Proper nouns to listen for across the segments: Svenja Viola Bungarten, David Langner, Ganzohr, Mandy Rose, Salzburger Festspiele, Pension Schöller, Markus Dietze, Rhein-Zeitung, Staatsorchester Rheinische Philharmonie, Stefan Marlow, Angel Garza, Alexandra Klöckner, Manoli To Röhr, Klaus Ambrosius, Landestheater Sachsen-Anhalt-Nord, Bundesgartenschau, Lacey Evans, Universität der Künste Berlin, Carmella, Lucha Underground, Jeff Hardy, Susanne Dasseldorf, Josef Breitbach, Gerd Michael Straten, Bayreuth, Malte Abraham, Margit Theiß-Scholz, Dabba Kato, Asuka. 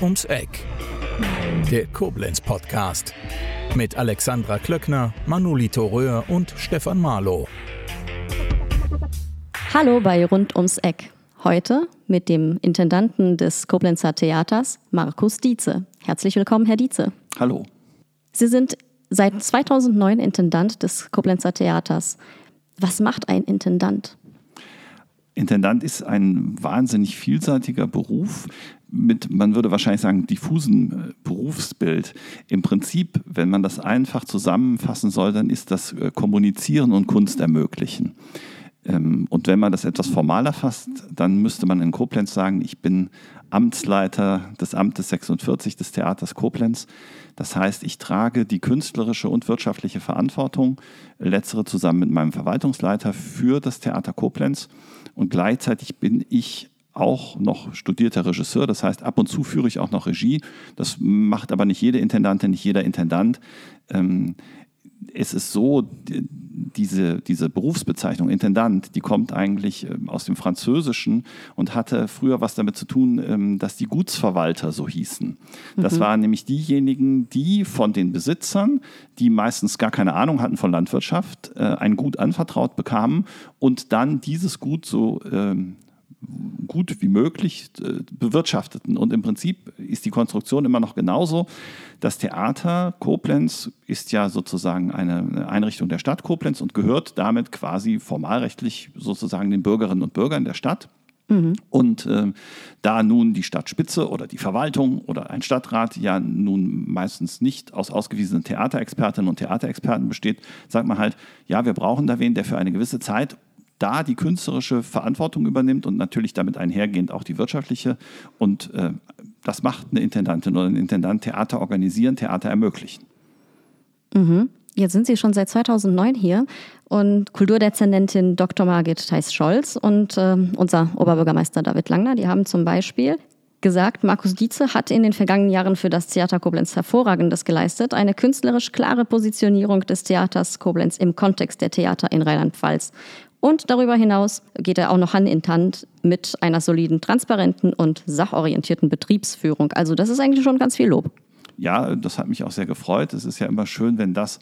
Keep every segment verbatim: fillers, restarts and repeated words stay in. ums Eck. Der Koblenz-Podcast mit Alexandra Klöckner, Manoli To Röhr und Stefan Marlow. Hallo bei Rund ums Eck. Heute mit dem Intendanten des Koblenzer Theaters, Markus Dietze. Herzlich willkommen, Herr Dietze. Hallo. Sie sind seit zweitausendneun Intendant des Koblenzer Theaters. Was macht ein Intendant? Intendant ist ein wahnsinnig vielseitiger Beruf mit, man würde wahrscheinlich sagen, diffusen Berufsbild. Im Prinzip, wenn man das einfach zusammenfassen soll, dann ist das Kommunizieren und Kunst ermöglichen. Und wenn man das etwas formaler fasst, dann müsste man in Koblenz sagen, ich bin Amtsleiter des Amtes sechsundvierzig des Theaters Koblenz. Das heißt, ich trage die künstlerische und wirtschaftliche Verantwortung, letztere zusammen mit meinem Verwaltungsleiter, für das Theater Koblenz. Und gleichzeitig bin ich auch noch studierter Regisseur. Das heißt, ab und zu führe ich auch noch Regie. Das macht aber nicht jede Intendantin, nicht jeder Intendant. Ähm, Es ist so, diese, diese Berufsbezeichnung Intendant, die kommt eigentlich aus dem Französischen und hatte früher was damit zu tun, dass die Gutsverwalter so hießen. Mhm. Das waren nämlich diejenigen, die von den Besitzern, die meistens gar keine Ahnung hatten von Landwirtschaft, ein Gut anvertraut bekamen und dann dieses Gut so gut wie möglich bewirtschafteten. Und im Prinzip ist die Konstruktion immer noch genauso. Das Theater Koblenz ist ja sozusagen eine Einrichtung der Stadt Koblenz und gehört damit quasi formalrechtlich sozusagen den Bürgerinnen und Bürgern der Stadt. Mhm. Und äh, da nun die Stadtspitze oder die Verwaltung oder ein Stadtrat ja nun meistens nicht aus ausgewiesenen Theaterexpertinnen und Theaterexperten besteht, sagt man halt, ja, wir brauchen da wen, der für eine gewisse Zeit da die künstlerische Verantwortung übernimmt und natürlich damit einhergehend auch die wirtschaftliche. Und äh, das macht eine Intendantin oder ein Intendant: Theater organisieren, Theater ermöglichen. Mhm. Jetzt sind Sie schon seit zweitausendneun hier und Kulturdezernentin Doktor Margit Theiß-Scholz und äh, unser Oberbürgermeister David Langner, die haben zum Beispiel gesagt, Markus Dietze hat in den vergangenen Jahren für das Theater Koblenz Hervorragendes geleistet. Eine künstlerisch klare Positionierung des Theaters Koblenz im Kontext der Theater in Rheinland-Pfalz. Und darüber hinaus geht er auch noch Hand in Hand mit einer soliden, transparenten und sachorientierten Betriebsführung. Also das ist eigentlich schon ganz viel Lob. Ja, das hat mich auch sehr gefreut. Es ist ja immer schön, wenn das,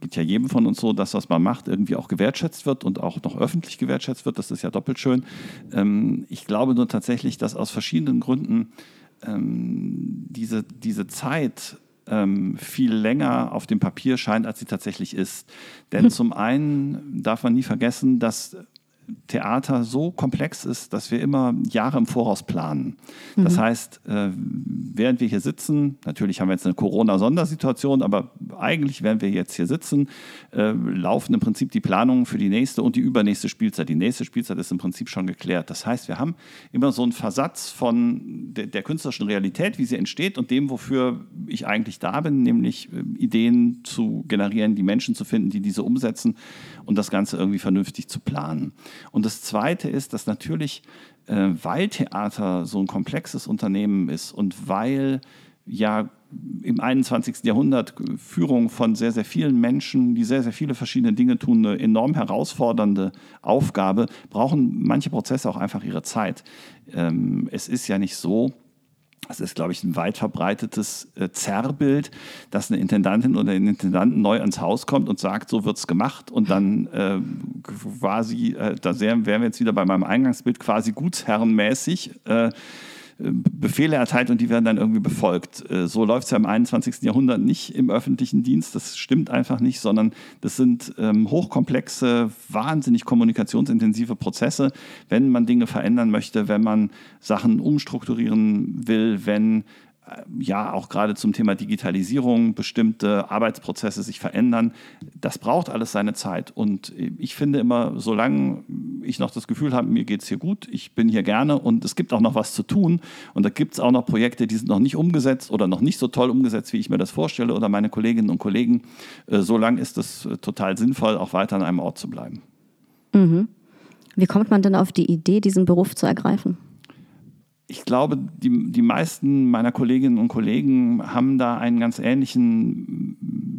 geht ja jedem von uns so, dass was man macht, irgendwie auch gewertschätzt wird und auch noch öffentlich gewertschätzt wird. Das ist ja doppelt schön. Ich glaube nur tatsächlich, dass aus verschiedenen Gründen diese, diese Zeit viel länger auf dem Papier scheint, als sie tatsächlich ist. Denn zum einen darf man nie vergessen, dass Theater so komplex ist, dass wir immer Jahre im Voraus planen. Mhm. Das heißt, während wir hier sitzen, natürlich haben wir jetzt eine Corona-Sondersituation, aber eigentlich, während wir jetzt hier sitzen, laufen im Prinzip die Planungen für die nächste und die übernächste Spielzeit. Die nächste Spielzeit ist im Prinzip schon geklärt. Das heißt, wir haben immer so einen Versatz von der künstlerischen Realität, wie sie entsteht, und dem, wofür ich eigentlich da bin, nämlich Ideen zu generieren, die Menschen zu finden, die diese umsetzen und das Ganze irgendwie vernünftig zu planen. Und das Zweite ist, dass natürlich, äh, weil Theater so ein komplexes Unternehmen ist und weil ja im einundzwanzigsten Jahrhundert Führung von sehr, sehr vielen Menschen, die sehr, sehr viele verschiedene Dinge tun, eine enorm herausfordernde Aufgabe, brauchen manche Prozesse auch einfach ihre Zeit. Ähm, es ist ja nicht so, das ist, glaube ich, ein weit verbreitetes äh, Zerrbild, dass eine Intendantin oder ein Intendant neu ans Haus kommt und sagt, so wird's gemacht, und dann äh, quasi, äh, da wären wir jetzt wieder bei meinem Eingangsbild, quasi gutsherrenmäßig äh, Befehle erteilt und die werden dann irgendwie befolgt. So läuft es ja im einundzwanzigsten Jahrhundert nicht im öffentlichen Dienst, das stimmt einfach nicht, sondern das sind ähm, hochkomplexe, wahnsinnig kommunikationsintensive Prozesse, wenn man Dinge verändern möchte, wenn man Sachen umstrukturieren will, wenn äh, ja auch gerade zum Thema Digitalisierung bestimmte Arbeitsprozesse sich verändern. Das braucht alles seine Zeit, und ich finde immer, solange ich noch das Gefühl habe, mir geht es hier gut, ich bin hier gerne und es gibt auch noch was zu tun, und da gibt es auch noch Projekte, die sind noch nicht umgesetzt oder noch nicht so toll umgesetzt, wie ich mir das vorstelle oder meine Kolleginnen und Kollegen, so lange ist es total sinnvoll, auch weiter an einem Ort zu bleiben. Mhm. Wie kommt man denn auf die Idee, diesen Beruf zu ergreifen? Ich glaube, die, die meisten meiner Kolleginnen und Kollegen haben da einen ganz ähnlichen,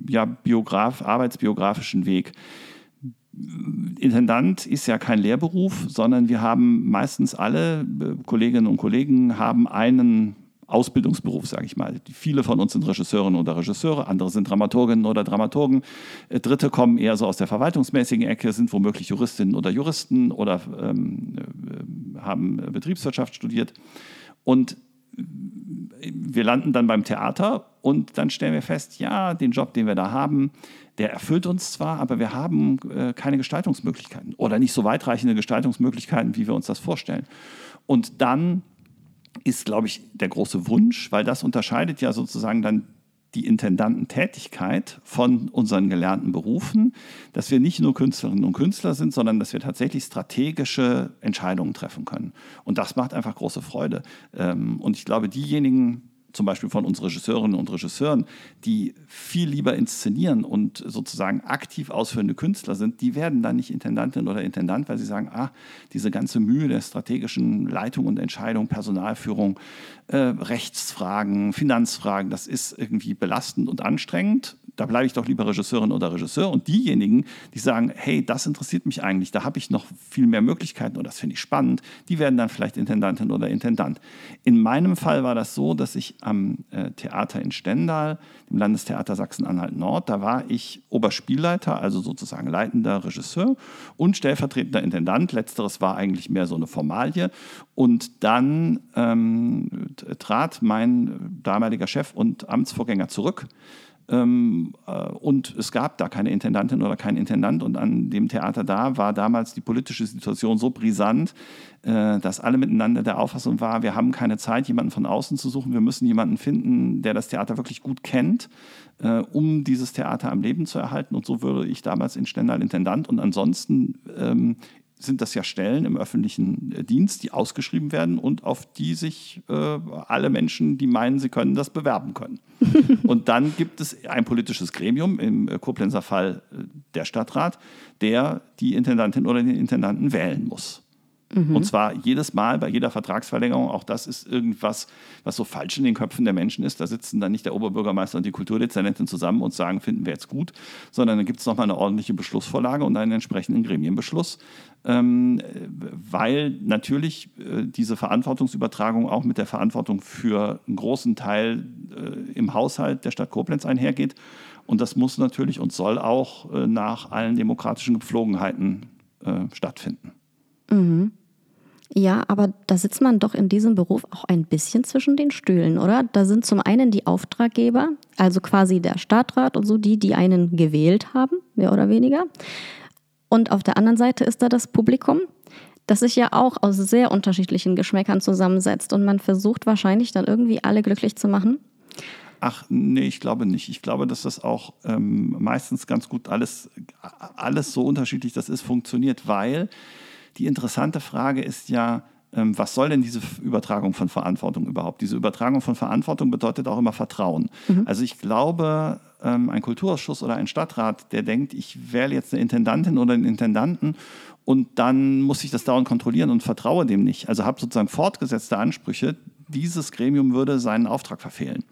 ja, biograf, arbeitsbiografischen Weg. Intendant ist ja kein Lehrberuf, sondern wir haben meistens alle Kolleginnen und Kollegen haben einen Ausbildungsberuf, sage ich mal. Viele von uns sind Regisseurinnen oder Regisseure, andere sind Dramaturginnen oder Dramaturgen, Dritte kommen eher so aus der verwaltungsmäßigen Ecke, sind womöglich Juristinnen oder Juristen oder ähm, haben Betriebswirtschaft studiert. Und wir landen dann beim Theater und dann stellen wir fest, ja, den Job, den wir da haben, der erfüllt uns zwar, aber wir haben äh, keine Gestaltungsmöglichkeiten oder nicht so weitreichende Gestaltungsmöglichkeiten, wie wir uns das vorstellen. Und dann ist, glaube ich, der große Wunsch, weil das unterscheidet ja sozusagen dann die Intendantentätigkeit von unseren gelernten Berufen, dass wir nicht nur Künstlerinnen und Künstler sind, sondern dass wir tatsächlich strategische Entscheidungen treffen können. Und das macht einfach große Freude. Und ich glaube, diejenigen, zum Beispiel von uns Regisseurinnen und Regisseuren, die viel lieber inszenieren und sozusagen aktiv ausführende Künstler sind, die werden dann nicht Intendantin oder Intendant, weil sie sagen, ah, diese ganze Mühe der strategischen Leitung und Entscheidung, Personalführung, äh, Rechtsfragen, Finanzfragen, das ist irgendwie belastend und anstrengend. Da bleibe ich doch lieber Regisseurin oder Regisseur. Und diejenigen, die sagen, hey, das interessiert mich eigentlich, da habe ich noch viel mehr Möglichkeiten und das finde ich spannend, die werden dann vielleicht Intendantin oder Intendant. In meinem Fall war das so, dass ich am äh, Theater in Stendal, dem Landestheater Sachsen-Anhalt-Nord, da war ich Oberspielleiter, also sozusagen leitender Regisseur und stellvertretender Intendant. Letzteres war eigentlich mehr so eine Formalie. Und dann ähm, trat mein damaliger Chef und Amtsvorgänger zurück. Und es gab da keine Intendantin oder keinen Intendant. Und an dem Theater da war damals die politische Situation so brisant, dass alle miteinander der Auffassung war, wir haben keine Zeit, jemanden von außen zu suchen. Wir müssen jemanden finden, der das Theater wirklich gut kennt, um dieses Theater am Leben zu erhalten. Und so wurde ich damals in Stendal Intendant. Und ansonsten sind das ja Stellen im öffentlichen Dienst, die ausgeschrieben werden und auf die sich äh, alle Menschen, die meinen, sie können, das bewerben können. Und dann gibt es ein politisches Gremium, im Koblenzer Fall der Stadtrat, der die Intendantin oder den Intendanten wählen muss. Mhm. Und zwar jedes Mal bei jeder Vertragsverlängerung, auch das ist irgendwas, was so falsch in den Köpfen der Menschen ist. Da sitzen dann nicht der Oberbürgermeister und die Kulturdezernentin zusammen und sagen, finden wir jetzt gut, sondern dann gibt es nochmal eine ordentliche Beschlussvorlage und einen entsprechenden Gremienbeschluss, ähm, weil natürlich äh, diese Verantwortungsübertragung auch mit der Verantwortung für einen großen Teil äh, im Haushalt der Stadt Koblenz einhergeht. Und das muss natürlich und soll auch äh, nach allen demokratischen Gepflogenheiten äh, stattfinden. Mhm. Ja, aber da sitzt man doch in diesem Beruf auch ein bisschen zwischen den Stühlen, oder? Da sind zum einen die Auftraggeber, also quasi der Stadtrat und so, die, die einen gewählt haben, mehr oder weniger. Und auf der anderen Seite ist da das Publikum, das sich ja auch aus sehr unterschiedlichen Geschmäckern zusammensetzt. Und man versucht wahrscheinlich dann irgendwie alle glücklich zu machen. Ach, nee, ich glaube nicht. Ich glaube, dass das auch ähm, meistens ganz gut alles, alles so unterschiedlich, das ist, funktioniert, weil... Die interessante Frage ist ja, was soll denn diese Übertragung von Verantwortung überhaupt? Diese Übertragung von Verantwortung bedeutet auch immer Vertrauen. Mhm. Also ich glaube, ein Kulturausschuss oder ein Stadtrat, der denkt, ich wähle jetzt eine Intendantin oder einen Intendanten und dann muss ich das dauernd kontrollieren und vertraue dem nicht. Also habe sozusagen fortgesetzte Ansprüche. Dieses Gremium würde seinen Auftrag verfehlen.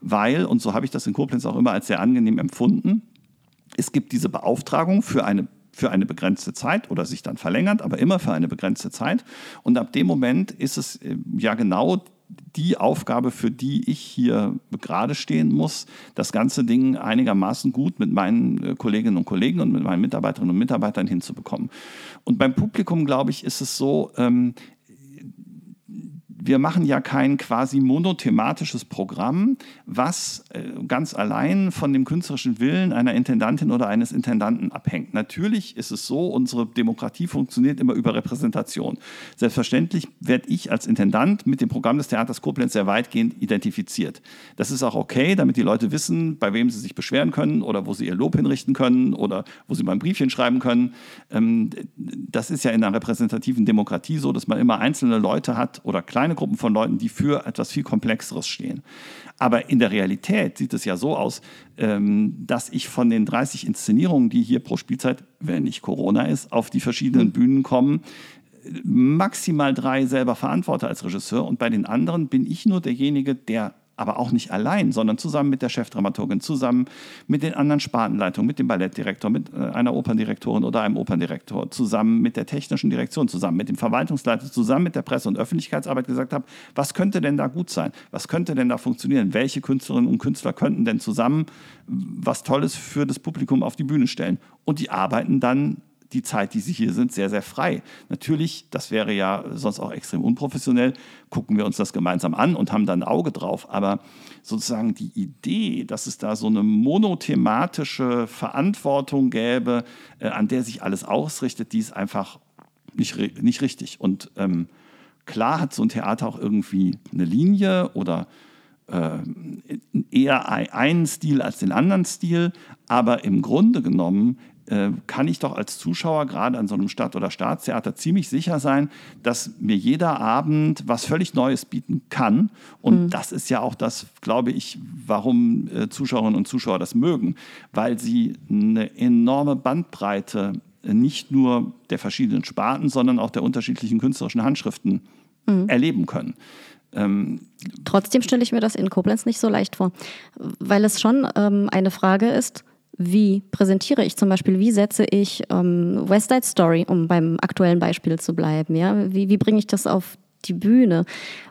Weil, und so habe ich das in Koblenz auch immer als sehr angenehm empfunden, es gibt diese Beauftragung für eine für eine begrenzte Zeit oder sich dann verlängert, aber immer für eine begrenzte Zeit. Und ab dem Moment ist es ja genau die Aufgabe, für die ich hier gerade stehen muss, das ganze Ding einigermaßen gut mit meinen Kolleginnen und Kollegen und mit meinen Mitarbeiterinnen und Mitarbeitern hinzubekommen. Und beim Publikum, glaube ich, ist es so, ähm, wir machen ja kein quasi monothematisches Programm, was ganz allein von dem künstlerischen Willen einer Intendantin oder eines Intendanten abhängt. Natürlich ist es so, unsere Demokratie funktioniert immer über Repräsentation. Selbstverständlich werde ich als Intendant mit dem Programm des Theaters Koblenz sehr weitgehend identifiziert. Das ist auch okay, damit die Leute wissen, bei wem sie sich beschweren können oder wo sie ihr Lob hinrichten können oder wo sie mal ein Briefchen schreiben können. Das ist ja in einer repräsentativen Demokratie so, dass man immer einzelne Leute hat oder kleine Gruppen von Leuten, die für etwas viel Komplexeres stehen. Aber in der Realität sieht es ja so aus, dass ich von den dreißig Inszenierungen, die hier pro Spielzeit, wenn nicht Corona ist, auf die verschiedenen Bühnen kommen, maximal drei selber verantworte als Regisseur. Und bei den anderen bin ich nur derjenige, der aber auch nicht allein, sondern zusammen mit der Chefdramaturgin, zusammen mit den anderen Spartenleitungen, mit dem Ballettdirektor, mit einer Operndirektorin oder einem Operndirektor, zusammen mit der technischen Direktion, zusammen mit dem Verwaltungsleiter, zusammen mit der Presse- und Öffentlichkeitsarbeit gesagt habe, was könnte denn da gut sein? Was könnte denn da funktionieren? Welche Künstlerinnen und Künstler könnten denn zusammen was Tolles für das Publikum auf die Bühne stellen? Und die arbeiten dann die Zeit, die sie hier sind, sehr, sehr frei. Natürlich, das wäre ja sonst auch extrem unprofessionell, gucken wir uns das gemeinsam an und haben da ein Auge drauf. Aber sozusagen die Idee, dass es da so eine monothematische Verantwortung gäbe, äh, an der sich alles ausrichtet, die ist einfach nicht, nicht richtig. Und ähm, klar hat so ein Theater auch irgendwie eine Linie oder äh, eher einen Stil als den anderen Stil. Aber im Grunde genommen kann ich doch als Zuschauer gerade an so einem Stadt- oder Staatstheater ziemlich sicher sein, dass mir jeder Abend was völlig Neues bieten kann. Und mhm. das ist ja auch das, glaube ich, warum Zuschauerinnen und Zuschauer das mögen, weil sie eine enorme Bandbreite nicht nur der verschiedenen Sparten, sondern auch der unterschiedlichen künstlerischen Handschriften mhm. erleben können. Ähm, Trotzdem stelle ich mir das in Koblenz nicht so leicht vor, weil es schon ähm, eine Frage ist, wie präsentiere ich zum Beispiel, wie setze ich ähm, West Side Story, um beim aktuellen Beispiel zu bleiben, ja? Wie, wie bringe ich das auf die Bühne?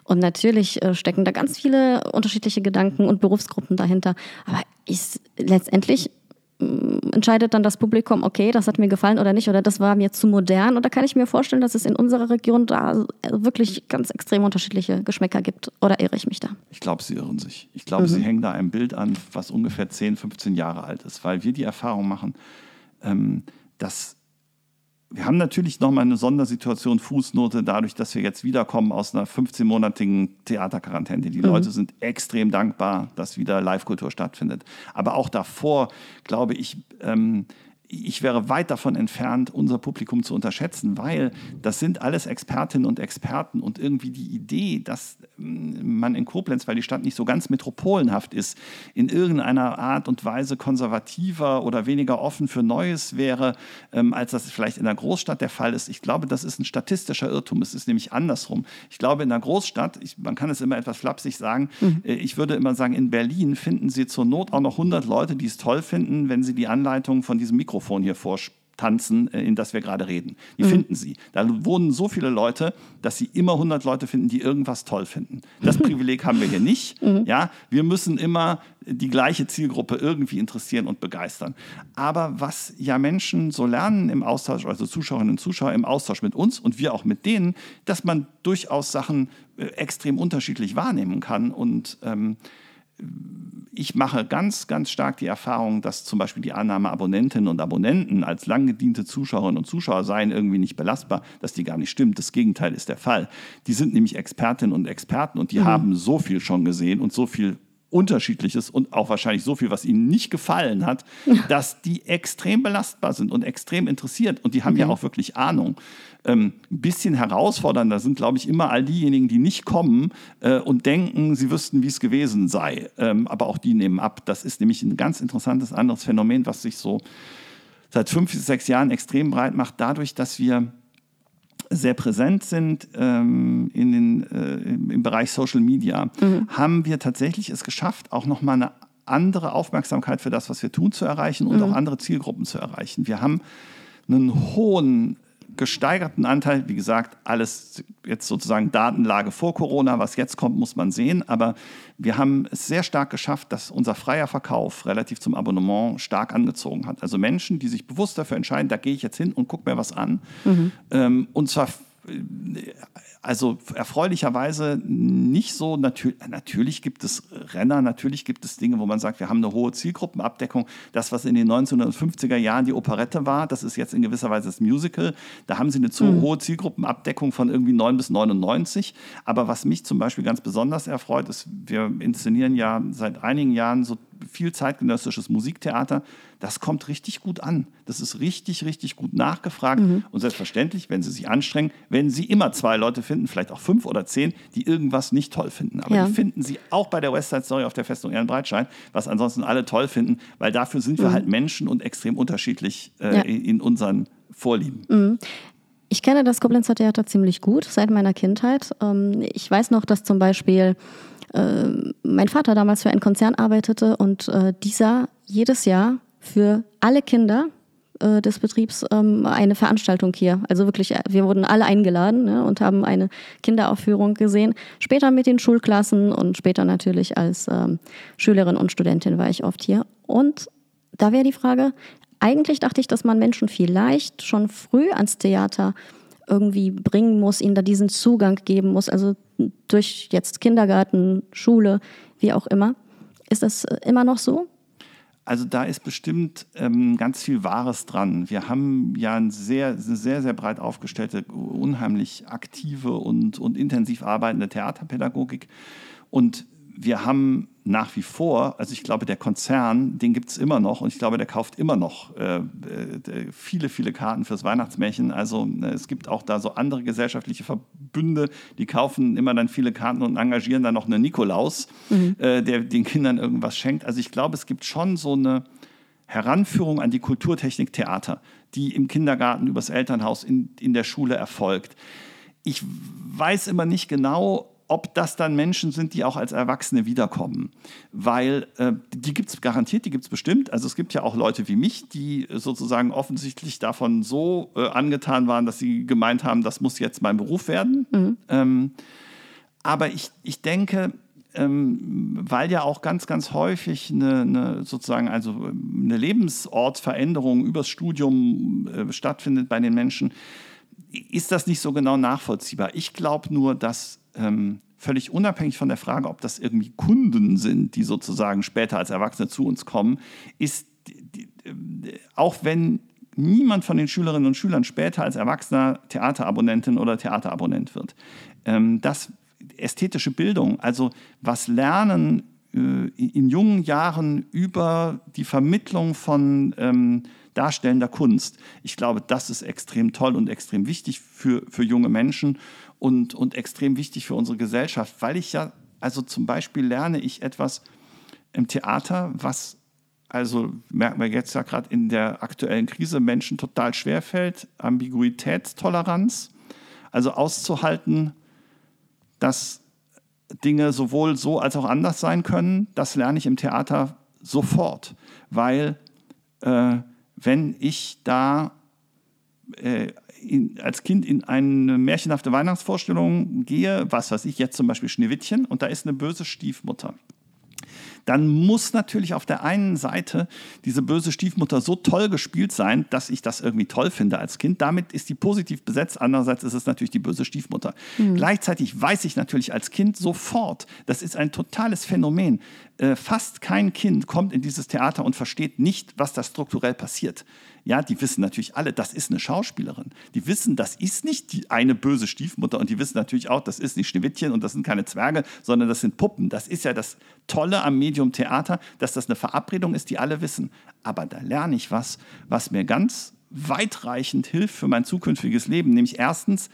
Und natürlich äh, stecken da ganz viele unterschiedliche Gedanken und Berufsgruppen dahinter. Aber ich, letztendlich äh, entscheidet dann das Publikum, okay, das hat mir gefallen oder nicht, oder das war mir zu modern. Und da kann ich mir vorstellen, dass es in unserer Region da wirklich ganz extrem unterschiedliche Geschmäcker gibt. Oder irre ich mich da? Ich glaube, Sie irren sich. Ich glaube, mhm. Sie hängen da ein Bild an, was ungefähr zehn, fünfzehn Jahre alt ist, weil wir die Erfahrung machen, ähm, dass wir haben natürlich nochmal eine Sondersituation, Fußnote, dadurch, dass wir jetzt wiederkommen aus einer fünfzehnmonatigen Theaterquarantäne. Die mhm. Leute sind extrem dankbar, dass wieder Live-Kultur stattfindet. Aber auch davor, glaube ich, ähm, ich wäre weit davon entfernt, unser Publikum zu unterschätzen, weil das sind alles Expertinnen und Experten. Und irgendwie die Idee, dass man in Koblenz, weil die Stadt nicht so ganz metropolenhaft ist, in irgendeiner Art und Weise konservativer oder weniger offen für Neues wäre, ähm, als das vielleicht in einer Großstadt der Fall ist. Ich glaube, das ist ein statistischer Irrtum. Es ist nämlich andersrum. Ich glaube, in einer Großstadt, ich, man kann es immer etwas flapsig sagen, mhm. äh, ich würde immer sagen, in Berlin finden Sie zur Not auch noch hundert Leute, die es toll finden, wenn Sie die Anleitung von diesem Mikro hier vortanzen, in das wir gerade reden. Die mhm. finden sie. Da wohnen so viele Leute, dass sie immer hundert Leute finden, die irgendwas toll finden. Das Privileg haben wir hier nicht. Mhm. Ja, wir müssen immer die gleiche Zielgruppe irgendwie interessieren und begeistern. Aber was ja Menschen so lernen im Austausch, also Zuschauerinnen und Zuschauer im Austausch mit uns und wir auch mit denen, dass man durchaus Sachen äh, extrem unterschiedlich wahrnehmen kann. Und ähm, ich mache ganz, ganz stark die Erfahrung, dass zum Beispiel die Annahme, Abonnentinnen und Abonnenten als lang gediente Zuschauerinnen und Zuschauer seien irgendwie nicht belastbar, dass die gar nicht stimmt. Das Gegenteil ist der Fall. Die sind nämlich Expertinnen und Experten und die mhm. haben so viel schon gesehen und so viel Unterschiedliches und auch wahrscheinlich so viel, was ihnen nicht gefallen hat, dass die extrem belastbar sind und extrem interessiert. Und die haben mhm. ja auch wirklich Ahnung. Ein ähm, bisschen herausfordernder sind, glaube ich, immer all diejenigen, die nicht kommen äh, und denken, sie wüssten, wie es gewesen sei. Ähm, aber auch die nehmen ab. Das ist nämlich ein ganz interessantes anderes Phänomen, was sich so seit fünf, sechs Jahren extrem breit macht, dadurch, dass wir sehr präsent sind ähm, in den, äh, im Bereich Social Media, mhm. haben wir tatsächlich es geschafft, auch nochmal eine andere Aufmerksamkeit für das, was wir tun, zu erreichen und mhm. auch andere Zielgruppen zu erreichen. Wir haben einen hohen gesteigerten Anteil, wie gesagt, alles jetzt sozusagen Datenlage vor Corona, was jetzt kommt, muss man sehen, aber wir haben es sehr stark geschafft, dass unser freier Verkauf relativ zum Abonnement stark angezogen hat. Also Menschen, die sich bewusst dafür entscheiden, da gehe ich jetzt hin und gucke mir was an. Mhm. Ähm, und zwar also erfreulicherweise nicht so, natür- natürlich gibt es Renner, natürlich gibt es Dinge, wo man sagt, wir haben eine hohe Zielgruppenabdeckung. Das, was in den neunzehnhundertfünfziger Jahren die Operette war, das ist jetzt in gewisser Weise das Musical. Da haben sie eine zu mhm. hohe Zielgruppenabdeckung von irgendwie neun bis neunundneunzig. Aber was mich zum Beispiel ganz besonders erfreut, ist, wir inszenieren ja seit einigen Jahren so viel zeitgenössisches Musiktheater, das kommt richtig gut an. Das ist richtig, richtig gut nachgefragt. Mhm. Und selbstverständlich, wenn Sie sich anstrengen, werden Sie immer zwei Leute finden, vielleicht auch fünf oder zehn, die irgendwas nicht toll finden. Aber ja. die finden Sie auch bei der West Side Story auf der Festung Ehrenbreitstein, was ansonsten alle toll finden, weil dafür sind wir mhm. halt Menschen und extrem unterschiedlich äh, ja. in unseren Vorlieben. Mhm. Ich kenne das Koblenzer Theater ziemlich gut seit meiner Kindheit. Ich weiß noch, dass zum Beispiel äh, mein Vater damals für einen Konzern arbeitete und äh, dieser jedes Jahr für alle Kinder äh, des Betriebs ähm, eine Veranstaltung hier. Also wirklich, wir wurden alle eingeladen, ne, und haben eine Kinderaufführung gesehen. Später mit den Schulklassen und später natürlich als ähm, Schülerin und Studentin war ich oft hier. Und da wäre die Frage, eigentlich dachte ich, dass man Menschen vielleicht schon früh ans Theater irgendwie bringen muss, ihnen da diesen Zugang geben muss, also durch jetzt Kindergarten, Schule, wie auch immer. Ist das immer noch so? Also da ist bestimmt ähm, ganz viel Wahres dran. Wir haben ja eine sehr, sehr, sehr breit aufgestellte, unheimlich aktive und, und intensiv arbeitende Theaterpädagogik. Und wir haben nach wie vor, also ich glaube, der Konzern, den gibt es immer noch und ich glaube, der kauft immer noch äh, viele, viele Karten fürs Weihnachtsmärchen. Also es gibt auch da so andere gesellschaftliche Verbünde, die kaufen immer dann viele Karten und engagieren dann noch einen Nikolaus, mhm. äh, der den Kindern irgendwas schenkt. Also ich glaube, es gibt schon so eine Heranführung an die Kulturtechnik Theater, die im Kindergarten, übers Elternhaus, in, in der Schule erfolgt. Ich weiß immer nicht genau, ob das dann Menschen sind, die auch als Erwachsene wiederkommen. Weil äh, die gibt es garantiert, die gibt es bestimmt. Also es gibt ja auch Leute wie mich, die sozusagen offensichtlich davon so äh, angetan waren, dass sie gemeint haben, das muss jetzt mein Beruf werden. Mhm. Ähm, aber ich, ich denke, ähm, weil ja auch ganz, ganz häufig eine, eine sozusagen also eine Lebensortveränderung übers Studium äh, stattfindet bei den Menschen, ist das nicht so genau nachvollziehbar. Ich glaube nur, dass ähm, völlig unabhängig von der Frage, ob das irgendwie Kunden sind, die sozusagen später als Erwachsene zu uns kommen, ist, die, die, auch wenn niemand von den Schülerinnen und Schülern später als Erwachsener Theaterabonnentin oder Theaterabonnent wird, ähm, dass ästhetische Bildung, also was Lernen äh, in jungen Jahren über die Vermittlung von ähm, darstellender Kunst. Ich glaube, das ist extrem toll und extrem wichtig für, für junge Menschen und, und extrem wichtig für unsere Gesellschaft, weil ich ja, also zum Beispiel lerne ich etwas im Theater, was, also merken wir jetzt ja gerade in der aktuellen Krise, Menschen total schwerfällt, Ambiguitätstoleranz, also auszuhalten, dass Dinge sowohl so als auch anders sein können, das lerne ich im Theater sofort, weil äh, wenn ich da äh, in, als Kind in eine märchenhafte Weihnachtsvorstellung gehe, was weiß ich, jetzt zum Beispiel Schneewittchen, und da ist eine böse Stiefmutter, dann muss natürlich auf der einen Seite diese böse Stiefmutter so toll gespielt sein, dass ich das irgendwie toll finde als Kind. Damit ist die positiv besetzt. Andererseits ist es natürlich die böse Stiefmutter. Mhm. Gleichzeitig weiß ich natürlich als Kind sofort, das ist ein totales Phänomen. Äh, fast kein Kind kommt in dieses Theater und versteht nicht, was da strukturell passiert. Ja, die wissen natürlich alle, das ist eine Schauspielerin. Die wissen, das ist nicht die eine böse Stiefmutter und die wissen natürlich auch, das ist nicht Schneewittchen und das sind keine Zwerge, sondern das sind Puppen. Das ist ja das Tolle am Medium Theater, dass das eine Verabredung ist, die alle wissen. Aber da lerne ich was, was mir ganz weitreichend hilft für mein zukünftiges Leben. Nämlich erstens,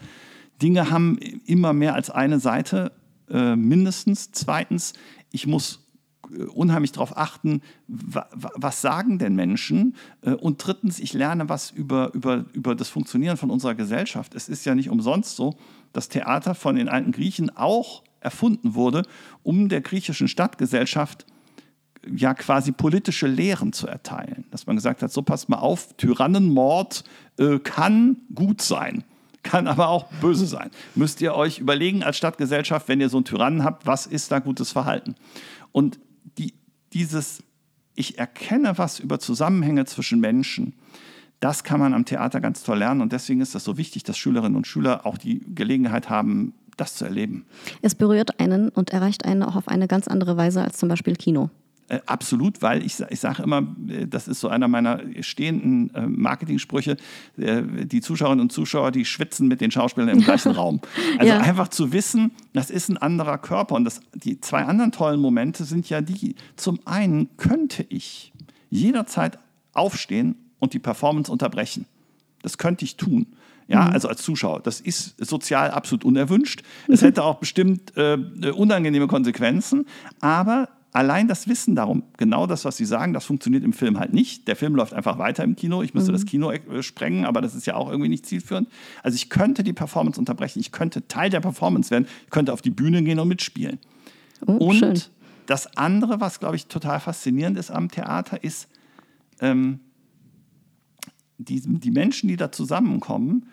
Dinge haben immer mehr als eine Seite, äh, mindestens. Zweitens, ich muss unheimlich darauf achten, was sagen denn Menschen? Und drittens, ich lerne was über, über, über das Funktionieren von unserer Gesellschaft. Es ist ja nicht umsonst so, dass Theater von den alten Griechen auch erfunden wurde, um der griechischen Stadtgesellschaft ja quasi politische Lehren zu erteilen. Dass man gesagt hat, so passt mal auf, Tyrannenmord äh, kann gut sein. Kann aber auch böse sein. Müsst ihr euch überlegen als Stadtgesellschaft, wenn ihr so einen Tyrannen habt, was ist da gutes Verhalten? Und Die, dieses, ich erkenne was über Zusammenhänge zwischen Menschen, das kann man am Theater ganz toll lernen. Und deswegen ist das so wichtig, dass Schülerinnen und Schüler auch die Gelegenheit haben, das zu erleben. Es berührt einen und erreicht einen auch auf eine ganz andere Weise als zum Beispiel Kino. Äh, absolut, weil ich, ich sage immer, das ist so einer meiner stehenden äh, Marketing-Sprüche, äh, die Zuschauerinnen und Zuschauer, die schwitzen mit den Schauspielern im gleichen Raum. Also ja. Einfach zu wissen, das ist ein anderer Körper. Und das, die zwei anderen tollen Momente sind ja die, zum einen könnte ich jederzeit aufstehen und die Performance unterbrechen. Das könnte ich tun. Ja, also als Zuschauer. Das ist sozial absolut unerwünscht. Es hätte auch bestimmt äh, unangenehme Konsequenzen. Aber allein das Wissen darum, genau das, was Sie sagen, das funktioniert im Film halt nicht. Der Film läuft einfach weiter im Kino. Ich müsste mhm. das Kino sprengen, aber das ist ja auch irgendwie nicht zielführend. Also ich könnte die Performance unterbrechen. Ich könnte Teil der Performance werden. Ich könnte auf die Bühne gehen und mitspielen. Oh, und schön. Das andere, was, glaube ich, total faszinierend ist am Theater, ist, ähm, die, die Menschen, die da zusammenkommen,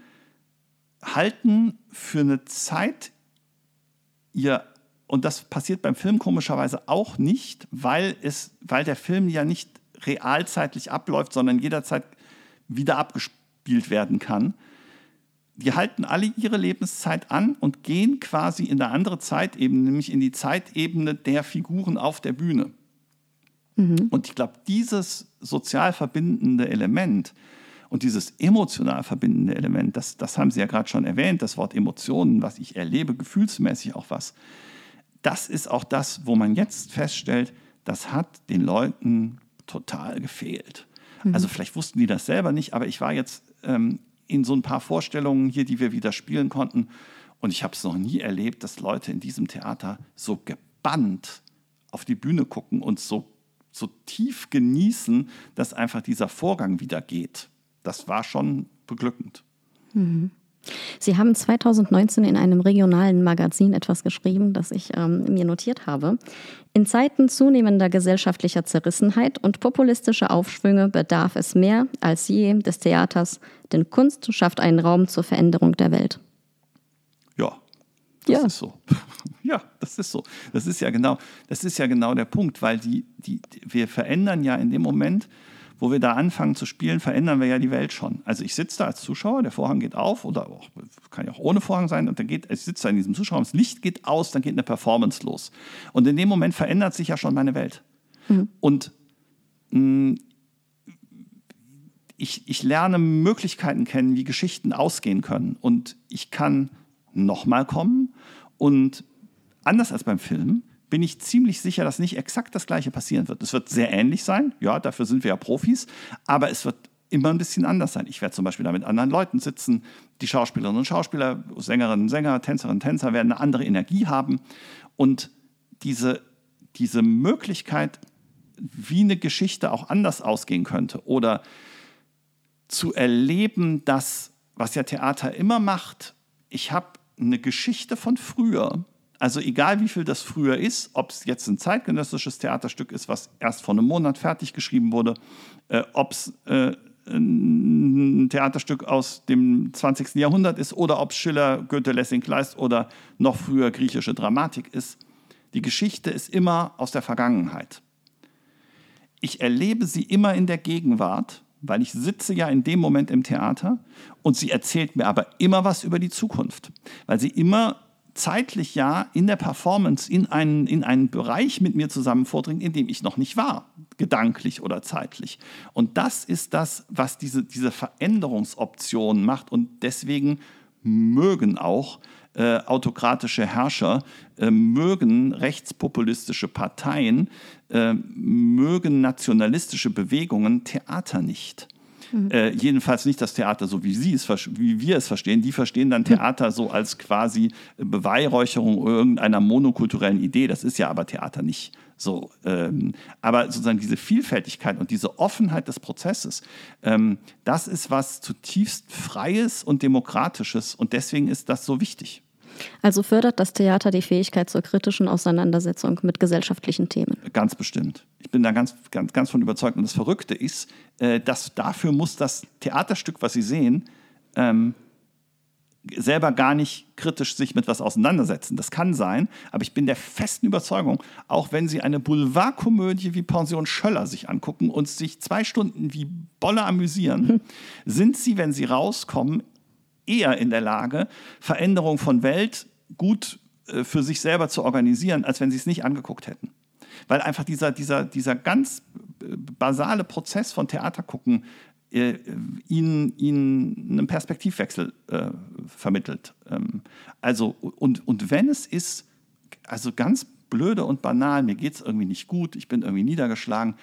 halten für eine Zeit ihr, und das passiert beim Film komischerweise auch nicht, weil, es, weil der Film ja nicht realzeitlich abläuft, sondern jederzeit wieder abgespielt werden kann. Die halten alle ihre Lebenszeit an und gehen quasi in eine andere Zeitebene, nämlich in die Zeitebene der Figuren auf der Bühne. Mhm. Und ich glaube, dieses sozial verbindende Element und dieses emotional verbindende Element, das, das haben Sie ja gerade schon erwähnt, das Wort Emotionen, was ich erlebe, gefühlsmäßig auch was, das ist auch das, wo man jetzt feststellt, das hat den Leuten total gefehlt. Mhm. Also vielleicht wussten die das selber nicht, aber ich war jetzt ähm, in so ein paar Vorstellungen hier, die wir wieder spielen konnten. Und ich habe es noch nie erlebt, dass Leute in diesem Theater so gebannt auf die Bühne gucken und so, so tief genießen, dass einfach dieser Vorgang wieder geht. Das war schon beglückend. Mhm. Sie haben zweitausendneunzehn in einem regionalen Magazin etwas geschrieben, das ich ähm, mir notiert habe. In Zeiten zunehmender gesellschaftlicher Zerrissenheit und populistischer Aufschwünge bedarf es mehr als je des Theaters, denn Kunst schafft einen Raum zur Veränderung der Welt. Ja, das ja. ist so. Ja, das ist so. Das ist ja genau, das ist ja genau der Punkt, weil die, die, wir verändern ja in dem Moment, wo wir da anfangen zu spielen, verändern wir ja die Welt schon. Also ich sitze da als Zuschauer, der Vorhang geht auf, oder auch, kann ja auch ohne Vorhang sein, und dann geht, ich sitze da in diesem Zuschauer, das Licht geht aus, dann geht eine Performance los. Und in dem Moment verändert sich ja schon meine Welt. Mhm. Und mh, ich, ich lerne Möglichkeiten kennen, wie Geschichten ausgehen können. Und ich kann nochmal kommen. Und anders als beim Film bin ich ziemlich sicher, dass nicht exakt das Gleiche passieren wird. Es wird sehr ähnlich sein, ja, dafür sind wir ja Profis, aber es wird immer ein bisschen anders sein. Ich werde zum Beispiel da mit anderen Leuten sitzen, die Schauspielerinnen und Schauspieler, Sängerinnen und Sänger, Tänzerinnen und Tänzer werden eine andere Energie haben. Und diese, diese Möglichkeit, wie eine Geschichte auch anders ausgehen könnte oder zu erleben, dass, was ja Theater immer macht, ich habe eine Geschichte von früher. Also egal, wie viel das früher ist, ob es jetzt ein zeitgenössisches Theaterstück ist, was erst vor einem Monat fertig geschrieben wurde, äh, ob es äh, ein Theaterstück aus dem zwanzigsten Jahrhundert ist oder ob es Schiller, Goethe, Lessing, Kleist oder noch früher griechische Dramatik ist. Die Geschichte ist immer aus der Vergangenheit. Ich erlebe sie immer in der Gegenwart, weil ich sitze ja in dem Moment im Theater, und sie erzählt mir aber immer was über die Zukunft, weil sie immer zeitlich ja in der Performance in einen, in einen Bereich mit mir zusammen vordringen, in dem ich noch nicht war, gedanklich oder zeitlich. Und das ist das, was diese, diese Veränderungsoption macht. Und deswegen mögen auch äh, autokratische Herrscher, äh, mögen rechtspopulistische Parteien, äh, mögen nationalistische Bewegungen Theater nicht. Mhm. Äh, jedenfalls nicht das Theater, so wie sie es, wie wir es verstehen. Die verstehen dann Theater so als quasi Beweihräucherung irgendeiner monokulturellen Idee. Das ist ja aber Theater nicht so. Ähm, aber sozusagen diese Vielfältigkeit und diese Offenheit des Prozesses, ähm, das ist was zutiefst Freies und Demokratisches. Und deswegen ist das so wichtig. Also fördert das Theater die Fähigkeit zur kritischen Auseinandersetzung mit gesellschaftlichen Themen? Ganz bestimmt. Ich bin da ganz, ganz, ganz von überzeugt. Und das Verrückte ist, dass dafür muss das Theaterstück, was Sie sehen, ähm, selber gar nicht kritisch sich mit was auseinandersetzen. Das kann sein, aber ich bin der festen Überzeugung, auch wenn Sie eine Boulevardkomödie wie Pension Schöller sich angucken und sich zwei Stunden wie Bolle amüsieren, hm. sind Sie, wenn Sie rauskommen, eher in der Lage, Veränderung von Welt gut äh, für sich selber zu organisieren, als wenn sie es nicht angeguckt hätten. Weil einfach dieser, dieser, dieser ganz basale Prozess von Theatergucken äh, ihnen, ihnen einen Perspektivwechsel äh, vermittelt. Ähm, also, und, und wenn es ist, also ganz blöde und banal, mir geht es irgendwie nicht gut, ich bin irgendwie niedergeschlagen,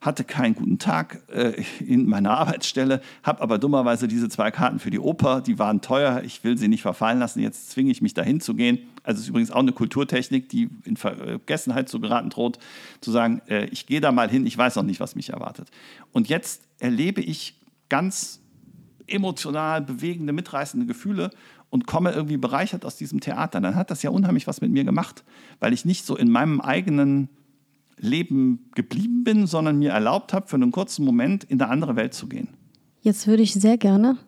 hatte keinen guten Tag äh, in meiner Arbeitsstelle, habe aber dummerweise diese zwei Karten für die Oper, die waren teuer, ich will sie nicht verfallen lassen, jetzt zwinge ich mich dahin zu gehen. Also es ist übrigens auch eine Kulturtechnik, die in Vergessenheit zu geraten droht, zu sagen, äh, ich gehe da mal hin, ich weiß noch nicht, was mich erwartet. Und jetzt erlebe ich ganz emotional bewegende, mitreißende Gefühle und komme irgendwie bereichert aus diesem Theater, dann hat das ja unheimlich was mit mir gemacht, weil ich nicht so in meinem eigenen Leben geblieben bin, sondern mir erlaubt habe, für einen kurzen Moment in eine andere Welt zu gehen. Jetzt würde ich sehr gerne,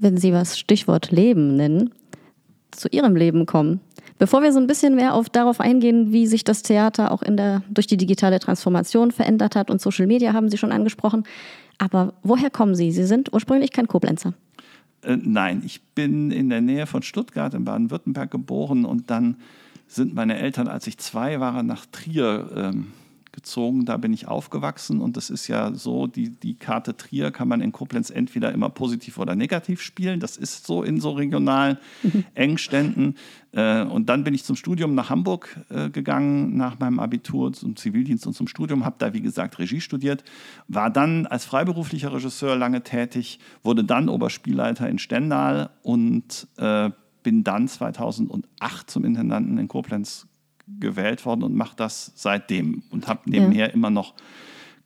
wenn Sie das Stichwort Leben nennen, zu Ihrem Leben kommen. Bevor wir so ein bisschen mehr auf, darauf eingehen, wie sich das Theater auch in der, durch die digitale Transformation verändert hat und Social Media haben Sie schon angesprochen. Aber woher kommen Sie? Sie sind ursprünglich kein Koblenzer. Äh, nein, ich bin in der Nähe von Stuttgart in Baden-Württemberg geboren und dann sind meine Eltern, als ich zwei war, nach Trier ähm, gezogen. Da bin ich aufgewachsen und das ist ja so, die, die Karte Trier kann man in Koblenz entweder immer positiv oder negativ spielen. Das ist so in so regionalen Engständen. Äh, und dann bin ich zum Studium nach Hamburg äh, gegangen, nach meinem Abitur zum Zivildienst und zum Studium, habe da wie gesagt Regie studiert, war dann als freiberuflicher Regisseur lange tätig, wurde dann Oberspielleiter in Stendal und äh, bin dann zweitausendacht zum Intendanten in Koblenz gewählt worden und mache das seitdem und habe nebenher ja. immer noch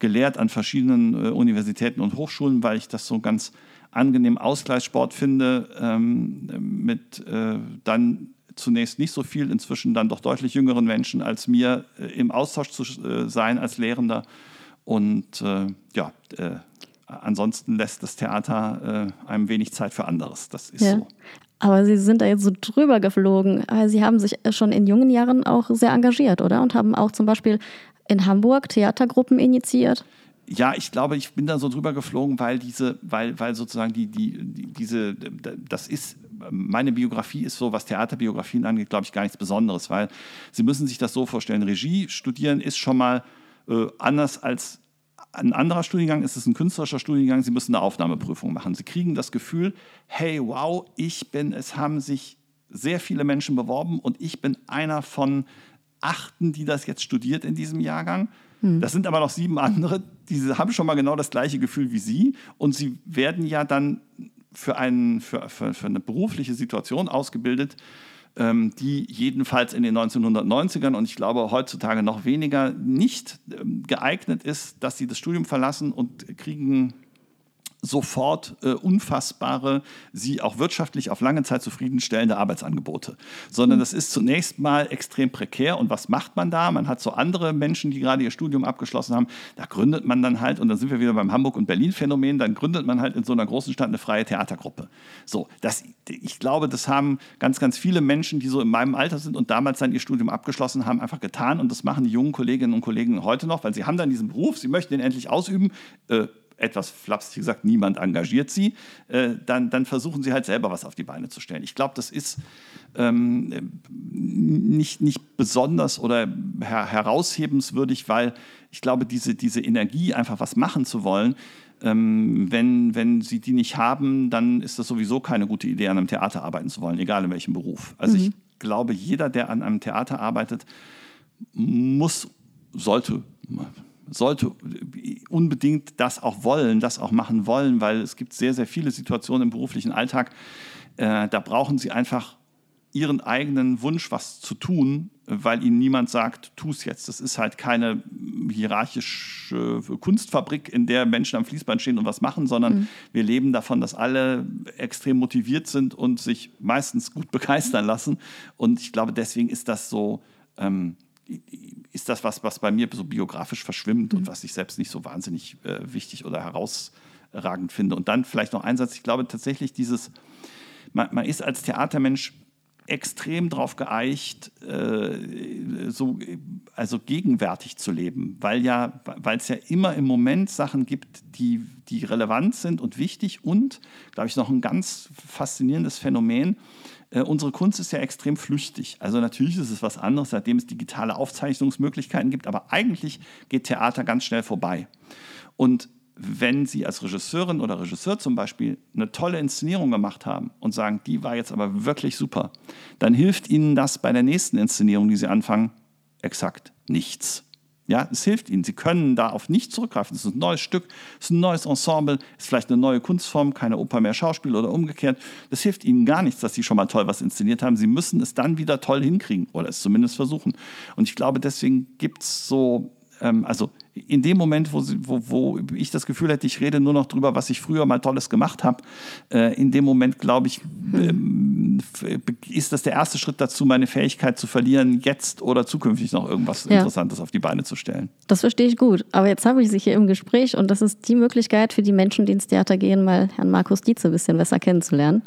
gelehrt an verschiedenen äh, Universitäten und Hochschulen, weil ich das so ganz angenehm Ausgleichssport finde, ähm, mit äh, dann zunächst nicht so viel, inzwischen dann doch deutlich jüngeren Menschen als mir äh, im Austausch zu äh, sein als Lehrender und äh, ja, äh, ansonsten lässt das Theater äh, einem wenig Zeit für anderes, das ist ja. so. Aber Sie sind da jetzt so drüber geflogen. Sie haben sich schon in jungen Jahren auch sehr engagiert, oder? Und haben auch zum Beispiel in Hamburg Theatergruppen initiiert. Ja, ich glaube, ich bin da so drüber geflogen, weil diese, weil, weil sozusagen die, die, die, diese, das ist, meine Biografie ist so, was Theaterbiografien angeht, glaube ich, gar nichts Besonderes, weil Sie müssen sich das so vorstellen. Regie studieren ist schon mal äh, anders als ein anderer Studiengang, ist es ein künstlerischer Studiengang, Sie müssen eine Aufnahmeprüfung machen. Sie kriegen das Gefühl, hey, wow, ich bin, es haben sich sehr viele Menschen beworben und ich bin einer von achten, die das jetzt studiert in diesem Jahrgang. Hm. Das sind aber noch sieben andere, die haben schon mal genau das gleiche Gefühl wie Sie und Sie werden ja dann für, einen, für, für, für eine berufliche Situation ausgebildet, die jedenfalls in den neunzehnhundertneunzigern und ich glaube heutzutage noch weniger nicht geeignet ist, dass sie das Studium verlassen und kriegen sofort äh, unfassbare, sie auch wirtschaftlich auf lange Zeit zufriedenstellende Arbeitsangebote. Sondern das ist zunächst mal extrem prekär. Und was macht man da? Man hat so andere Menschen, die gerade ihr Studium abgeschlossen haben. Da gründet man dann halt, und dann sind wir wieder beim Hamburg- und Berlin-Phänomen, dann gründet man halt in so einer großen Stadt eine freie Theatergruppe. So, das, ich glaube, das haben ganz, ganz viele Menschen, die so in meinem Alter sind und damals dann ihr Studium abgeschlossen haben, einfach getan. Und das machen die jungen Kolleginnen und Kollegen heute noch, weil sie haben dann diesen Beruf, sie möchten den endlich ausüben, äh, etwas flapsig gesagt, niemand engagiert sie, äh, dann, dann versuchen sie halt selber was auf die Beine zu stellen. Ich glaube, das ist ähm, nicht, nicht besonders oder her- heraushebenswürdig, weil ich glaube, diese, diese Energie, einfach was machen zu wollen, ähm, wenn, wenn sie die nicht haben, dann ist das sowieso keine gute Idee, an einem Theater arbeiten zu wollen, egal in welchem Beruf. Also mhm. ich glaube, jeder, der an einem Theater arbeitet, muss, sollte, sollte unbedingt das auch wollen, das auch machen wollen, weil es gibt sehr, sehr viele Situationen im beruflichen Alltag, äh, da brauchen sie einfach ihren eigenen Wunsch, was zu tun, weil ihnen niemand sagt, tu es jetzt. Das ist halt keine hierarchische Kunstfabrik, in der Menschen am Fließband stehen und was machen, sondern mhm. wir leben davon, dass alle extrem motiviert sind und sich meistens gut begeistern lassen. Und ich glaube, deswegen ist das so... Ähm, ist das was, was bei mir so biografisch verschwimmt mhm. und was ich selbst nicht so wahnsinnig äh, wichtig oder herausragend finde. Und dann vielleicht noch ein Satz, ich glaube tatsächlich dieses, man, man ist als Theatermensch extrem drauf geeicht, äh, so, also gegenwärtig zu leben, weil ja, weil es ja immer im Moment Sachen gibt, die, die relevant sind und wichtig und, glaube ich, noch ein ganz faszinierendes Phänomen, unsere Kunst ist ja extrem flüchtig. Also natürlich ist es was anderes, seitdem es digitale Aufzeichnungsmöglichkeiten gibt, aber eigentlich geht Theater ganz schnell vorbei. Und wenn Sie als Regisseurin oder Regisseur zum Beispiel eine tolle Inszenierung gemacht haben und sagen, die war jetzt aber wirklich super, dann hilft Ihnen das bei der nächsten Inszenierung, die Sie anfangen, exakt nichts. Ja, es hilft Ihnen. Sie können da auf nichts zurückgreifen. Es ist ein neues Stück, es ist ein neues Ensemble, es ist vielleicht eine neue Kunstform, keine Oper mehr Schauspiel oder umgekehrt. Das hilft Ihnen gar nichts, dass Sie schon mal toll was inszeniert haben. Sie müssen es dann wieder toll hinkriegen oder es zumindest versuchen. Und ich glaube, deswegen gibt es so, ähm, also in dem Moment, wo, sie, wo, wo ich das Gefühl hätte, ich rede nur noch drüber, was ich früher mal Tolles gemacht habe, äh, in dem Moment, glaube ich, ähm, ist das der erste Schritt dazu, meine Fähigkeit zu verlieren, jetzt oder zukünftig noch irgendwas ja. Interessantes auf die Beine zu stellen. Das verstehe ich gut. Aber jetzt habe ich Sie hier im Gespräch und das ist die Möglichkeit für die Menschen, die ins Theater gehen, mal Herrn Markus Dietze ein bisschen besser kennenzulernen.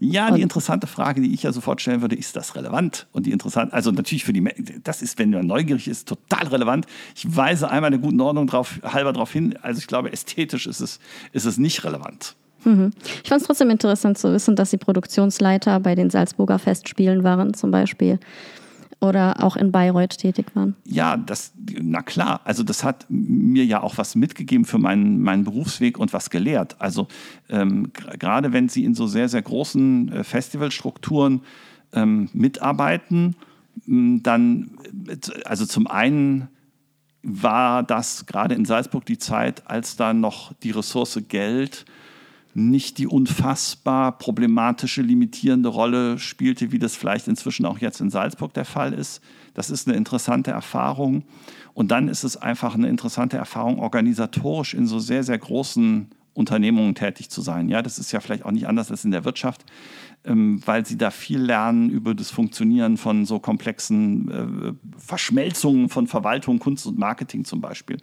Ja, die interessante Frage, die ich ja sofort stellen würde, ist das relevant? Und die interessante, also natürlich für die, das ist, wenn man neugierig ist, total relevant. Ich weise einmal der guten Ordnung drauf, halber darauf hin. Also ich glaube, ästhetisch ist es, ist es nicht relevant. Mhm. Ich fand es trotzdem interessant zu wissen, dass Sie Produktionsleiter bei den Salzburger Festspielen waren zum Beispiel. Oder auch in Bayreuth tätig waren? Ja, das, na klar. Also das hat mir ja auch was mitgegeben für meinen, meinen Berufsweg und was gelehrt. Also ähm, gerade wenn Sie in so sehr, sehr großen Festivalstrukturen ähm, mitarbeiten, dann, also zum einen war das gerade in Salzburg die Zeit, als da noch die Ressource Geld nicht die unfassbar problematische, limitierende Rolle spielte, wie das vielleicht inzwischen auch jetzt in Salzburg der Fall ist. Das ist eine interessante Erfahrung. Und dann ist es einfach eine interessante Erfahrung, organisatorisch in so sehr, sehr großen Unternehmungen tätig zu sein. Ja, das ist ja vielleicht auch nicht anders als in der Wirtschaft, ähm, weil sie da viel lernen über das Funktionieren von so komplexen äh, Verschmelzungen von Verwaltung, Kunst und Marketing zum Beispiel.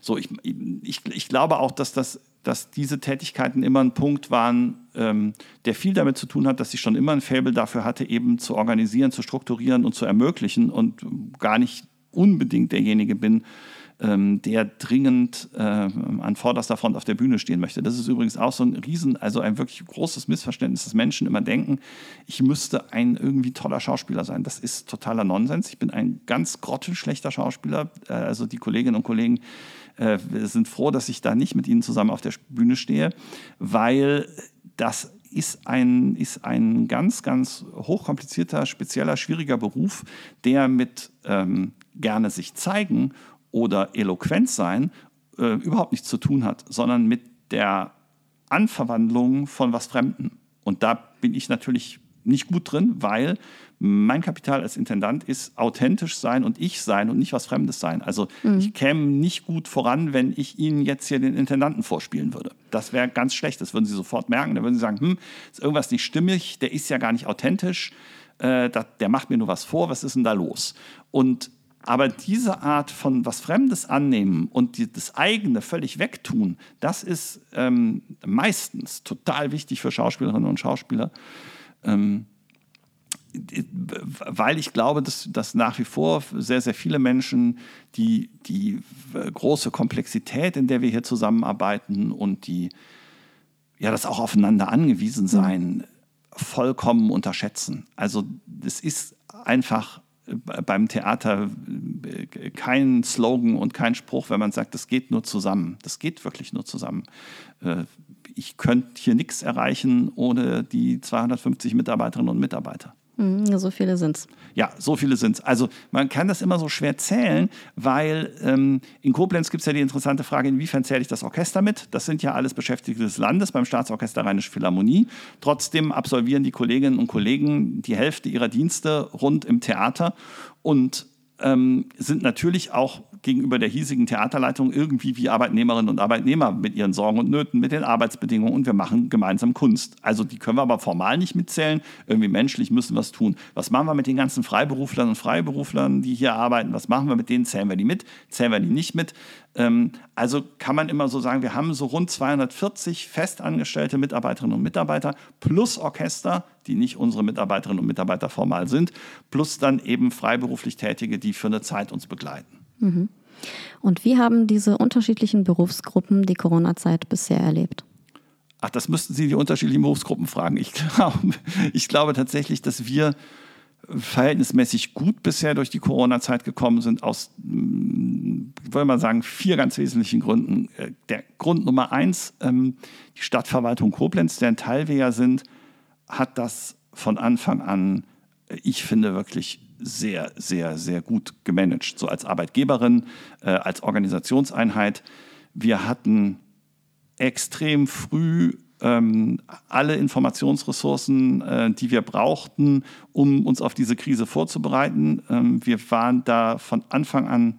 So, ich, ich, ich glaube auch, dass das dass diese Tätigkeiten immer ein Punkt waren, ähm, der viel damit zu tun hat, dass ich schon immer ein Faible dafür hatte, eben zu organisieren, zu strukturieren und zu ermöglichen und gar nicht unbedingt derjenige bin, ähm, der dringend äh, an vorderster Front auf der Bühne stehen möchte. Das ist übrigens auch so ein Riesen, also ein wirklich großes Missverständnis, dass Menschen immer denken, ich müsste ein irgendwie toller Schauspieler sein. Das ist totaler Nonsens. Ich bin ein ganz grottenschlechter Schauspieler. Also die Kolleginnen und Kollegen Wir sind froh, dass ich da nicht mit Ihnen zusammen auf der Bühne stehe, weil das ist ein, ist ein ganz, ganz hochkomplizierter, spezieller, schwieriger Beruf, der mit ähm, gerne sich zeigen oder eloquent sein äh, überhaupt nichts zu tun hat, sondern mit der Anverwandlung von was Fremden. Und da bin ich natürlich nicht gut drin, weil mein Kapital als Intendant ist authentisch sein und ich sein und nicht was Fremdes sein. Also mhm. ich käme nicht gut voran, wenn ich Ihnen jetzt hier den Intendanten vorspielen würde. Das wäre ganz schlecht, das würden Sie sofort merken. Da würden Sie sagen, hm, ist irgendwas nicht stimmig, der ist ja gar nicht authentisch, äh, da, der macht mir nur was vor, was ist denn da los? Und aber diese Art von was Fremdes annehmen und die, das eigene völlig wegtun, das ist ähm, meistens total wichtig für Schauspielerinnen und Schauspieler. Ähm, weil ich glaube, dass, dass nach wie vor sehr, sehr viele Menschen die, die große Komplexität, in der wir hier zusammenarbeiten und die, ja, das auch aufeinander angewiesen sein, vollkommen unterschätzen. Also es ist einfach beim Theater kein Slogan und kein Spruch, wenn man sagt, das geht nur zusammen. Das geht wirklich nur zusammen. Ich könnte hier nichts erreichen ohne die zweihundertfünfzig Mitarbeiterinnen und Mitarbeiter. So viele sind's. Ja, so viele sind's. Also man kann das immer so schwer zählen, weil ähm, in Koblenz gibt es ja die interessante Frage, inwiefern zähle ich das Orchester mit? Das sind ja alles Beschäftigte des Landes beim Staatsorchester Rheinische Philharmonie. Trotzdem absolvieren die Kolleginnen und Kollegen die Hälfte ihrer Dienste rund im Theater und ähm, sind natürlich auch gegenüber der hiesigen Theaterleitung irgendwie wie Arbeitnehmerinnen und Arbeitnehmer mit ihren Sorgen und Nöten, mit den Arbeitsbedingungen und wir machen gemeinsam Kunst. Also die können wir aber formal nicht mitzählen, irgendwie menschlich müssen wir es tun. Was machen wir mit den ganzen Freiberuflern und Freiberuflern, die hier arbeiten, was machen wir mit denen, zählen wir die mit, zählen wir die nicht mit? Ähm, also kann man immer so sagen, wir haben so rund zweihundertvierzig festangestellte Mitarbeiterinnen und Mitarbeiter plus Orchester, die nicht unsere Mitarbeiterinnen und Mitarbeiter formal sind, plus dann eben freiberuflich Tätige, die für eine Zeit uns begleiten. Und wie haben diese unterschiedlichen Berufsgruppen die Corona-Zeit bisher erlebt? Ach, das müssten Sie die unterschiedlichen Berufsgruppen fragen. Ich glaube, ich glaube tatsächlich, dass wir verhältnismäßig gut bisher durch die Corona-Zeit gekommen sind, aus, würde man sagen, vier ganz wesentlichen Gründen. Der Grund Nummer eins, die Stadtverwaltung Koblenz, deren Teil wir ja sind, hat das von Anfang an, ich finde, wirklich sehr, sehr, sehr gut gemanagt. So als Arbeitgeberin, äh, als Organisationseinheit. Wir hatten extrem früh ähm, alle Informationsressourcen, äh, die wir brauchten, um uns auf diese Krise vorzubereiten. Ähm, wir waren da von Anfang an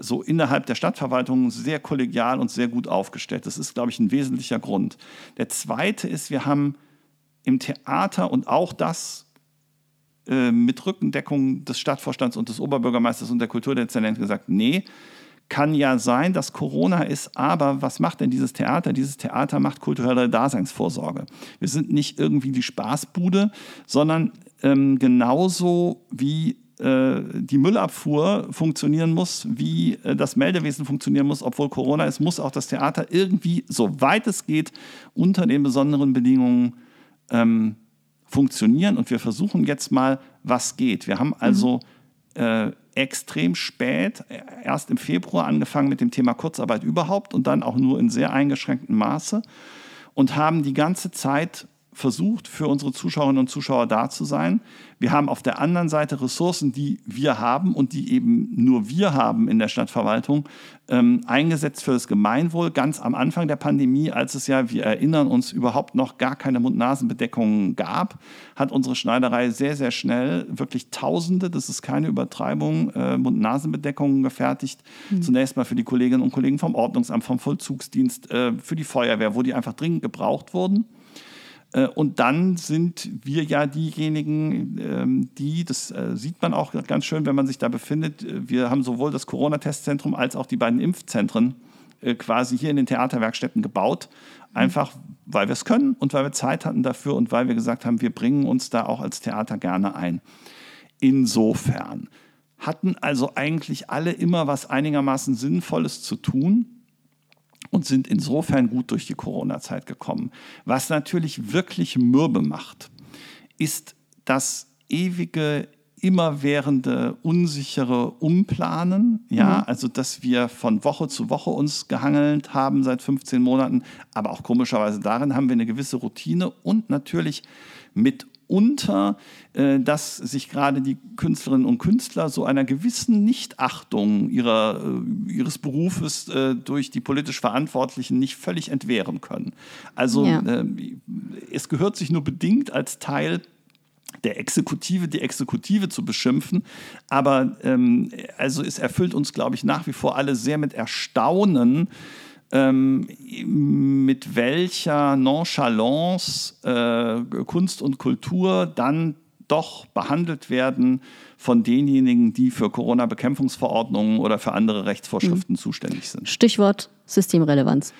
so innerhalb der Stadtverwaltung sehr kollegial und sehr gut aufgestellt. Das ist, glaube ich, ein wesentlicher Grund. Der zweite ist, wir haben im Theater und auch das äh, mit Rückendeckung des Stadtvorstands und des Oberbürgermeisters und der Kulturdezernent gesagt, nee, kann ja sein, dass Corona ist, aber was macht denn dieses Theater? Dieses Theater macht kulturelle Daseinsvorsorge. Wir sind nicht irgendwie die Spaßbude, sondern ähm, genauso wie äh, die Müllabfuhr funktionieren muss, wie äh, das Meldewesen funktionieren muss, obwohl Corona ist, muss auch das Theater irgendwie, soweit es geht, unter den besonderen Bedingungen ähm, funktionieren. Und wir versuchen jetzt mal, was geht. Wir haben also mhm. äh, extrem spät, erst im Februar angefangen mit dem Thema Kurzarbeit überhaupt und dann auch nur in sehr eingeschränktem Maße und haben die ganze Zeit versucht, für unsere Zuschauerinnen und Zuschauer da zu sein. Wir haben auf der anderen Seite Ressourcen, die wir haben und die eben nur wir haben in der Stadtverwaltung, ähm, eingesetzt für das Gemeinwohl. Ganz am Anfang der Pandemie, als es ja, wir erinnern uns, überhaupt noch gar keine Mund-Nasen-Bedeckungen gab, hat unsere Schneiderei sehr, sehr schnell wirklich Tausende, das ist keine Übertreibung, äh, Mund-Nasen-Bedeckungen gefertigt. Mhm. Zunächst mal für die Kolleginnen und Kollegen vom Ordnungsamt, vom Vollzugsdienst, äh, für die Feuerwehr, wo die einfach dringend gebraucht wurden. Und dann sind wir ja diejenigen, die, das sieht man auch ganz schön, wenn man sich da befindet, wir haben sowohl das Corona-Testzentrum als auch die beiden Impfzentren quasi hier in den Theaterwerkstätten gebaut, einfach weil wir es können und weil wir Zeit hatten dafür und weil wir gesagt haben, wir bringen uns da auch als Theater gerne ein. Insofern hatten also eigentlich alle immer was einigermaßen Sinnvolles zu tun und sind insofern gut durch die Corona-Zeit gekommen. Was natürlich wirklich mürbe macht, ist das ewige, immerwährende, unsichere Umplanen. Ja, mhm. Also, dass wir von Woche zu Woche uns gehangelt haben seit fünfzehn Monaten. Aber auch komischerweise darin haben wir eine gewisse Routine und natürlich mit unter, dass sich gerade die Künstlerinnen und Künstler so einer gewissen Nichtachtung ihrer, ihres Berufes durch die politisch Verantwortlichen nicht völlig entwehren können. Also ja. Es gehört sich nur bedingt als Teil der Exekutive, die Exekutive zu beschimpfen, aber also es erfüllt uns, glaube ich, nach wie vor alle sehr mit Erstaunen, Ähm, mit welcher Nonchalance äh, Kunst und Kultur dann doch behandelt werden von denjenigen, die für Corona-Bekämpfungsverordnungen oder für andere Rechtsvorschriften mhm. zuständig sind. Stichwort Systemrelevanz.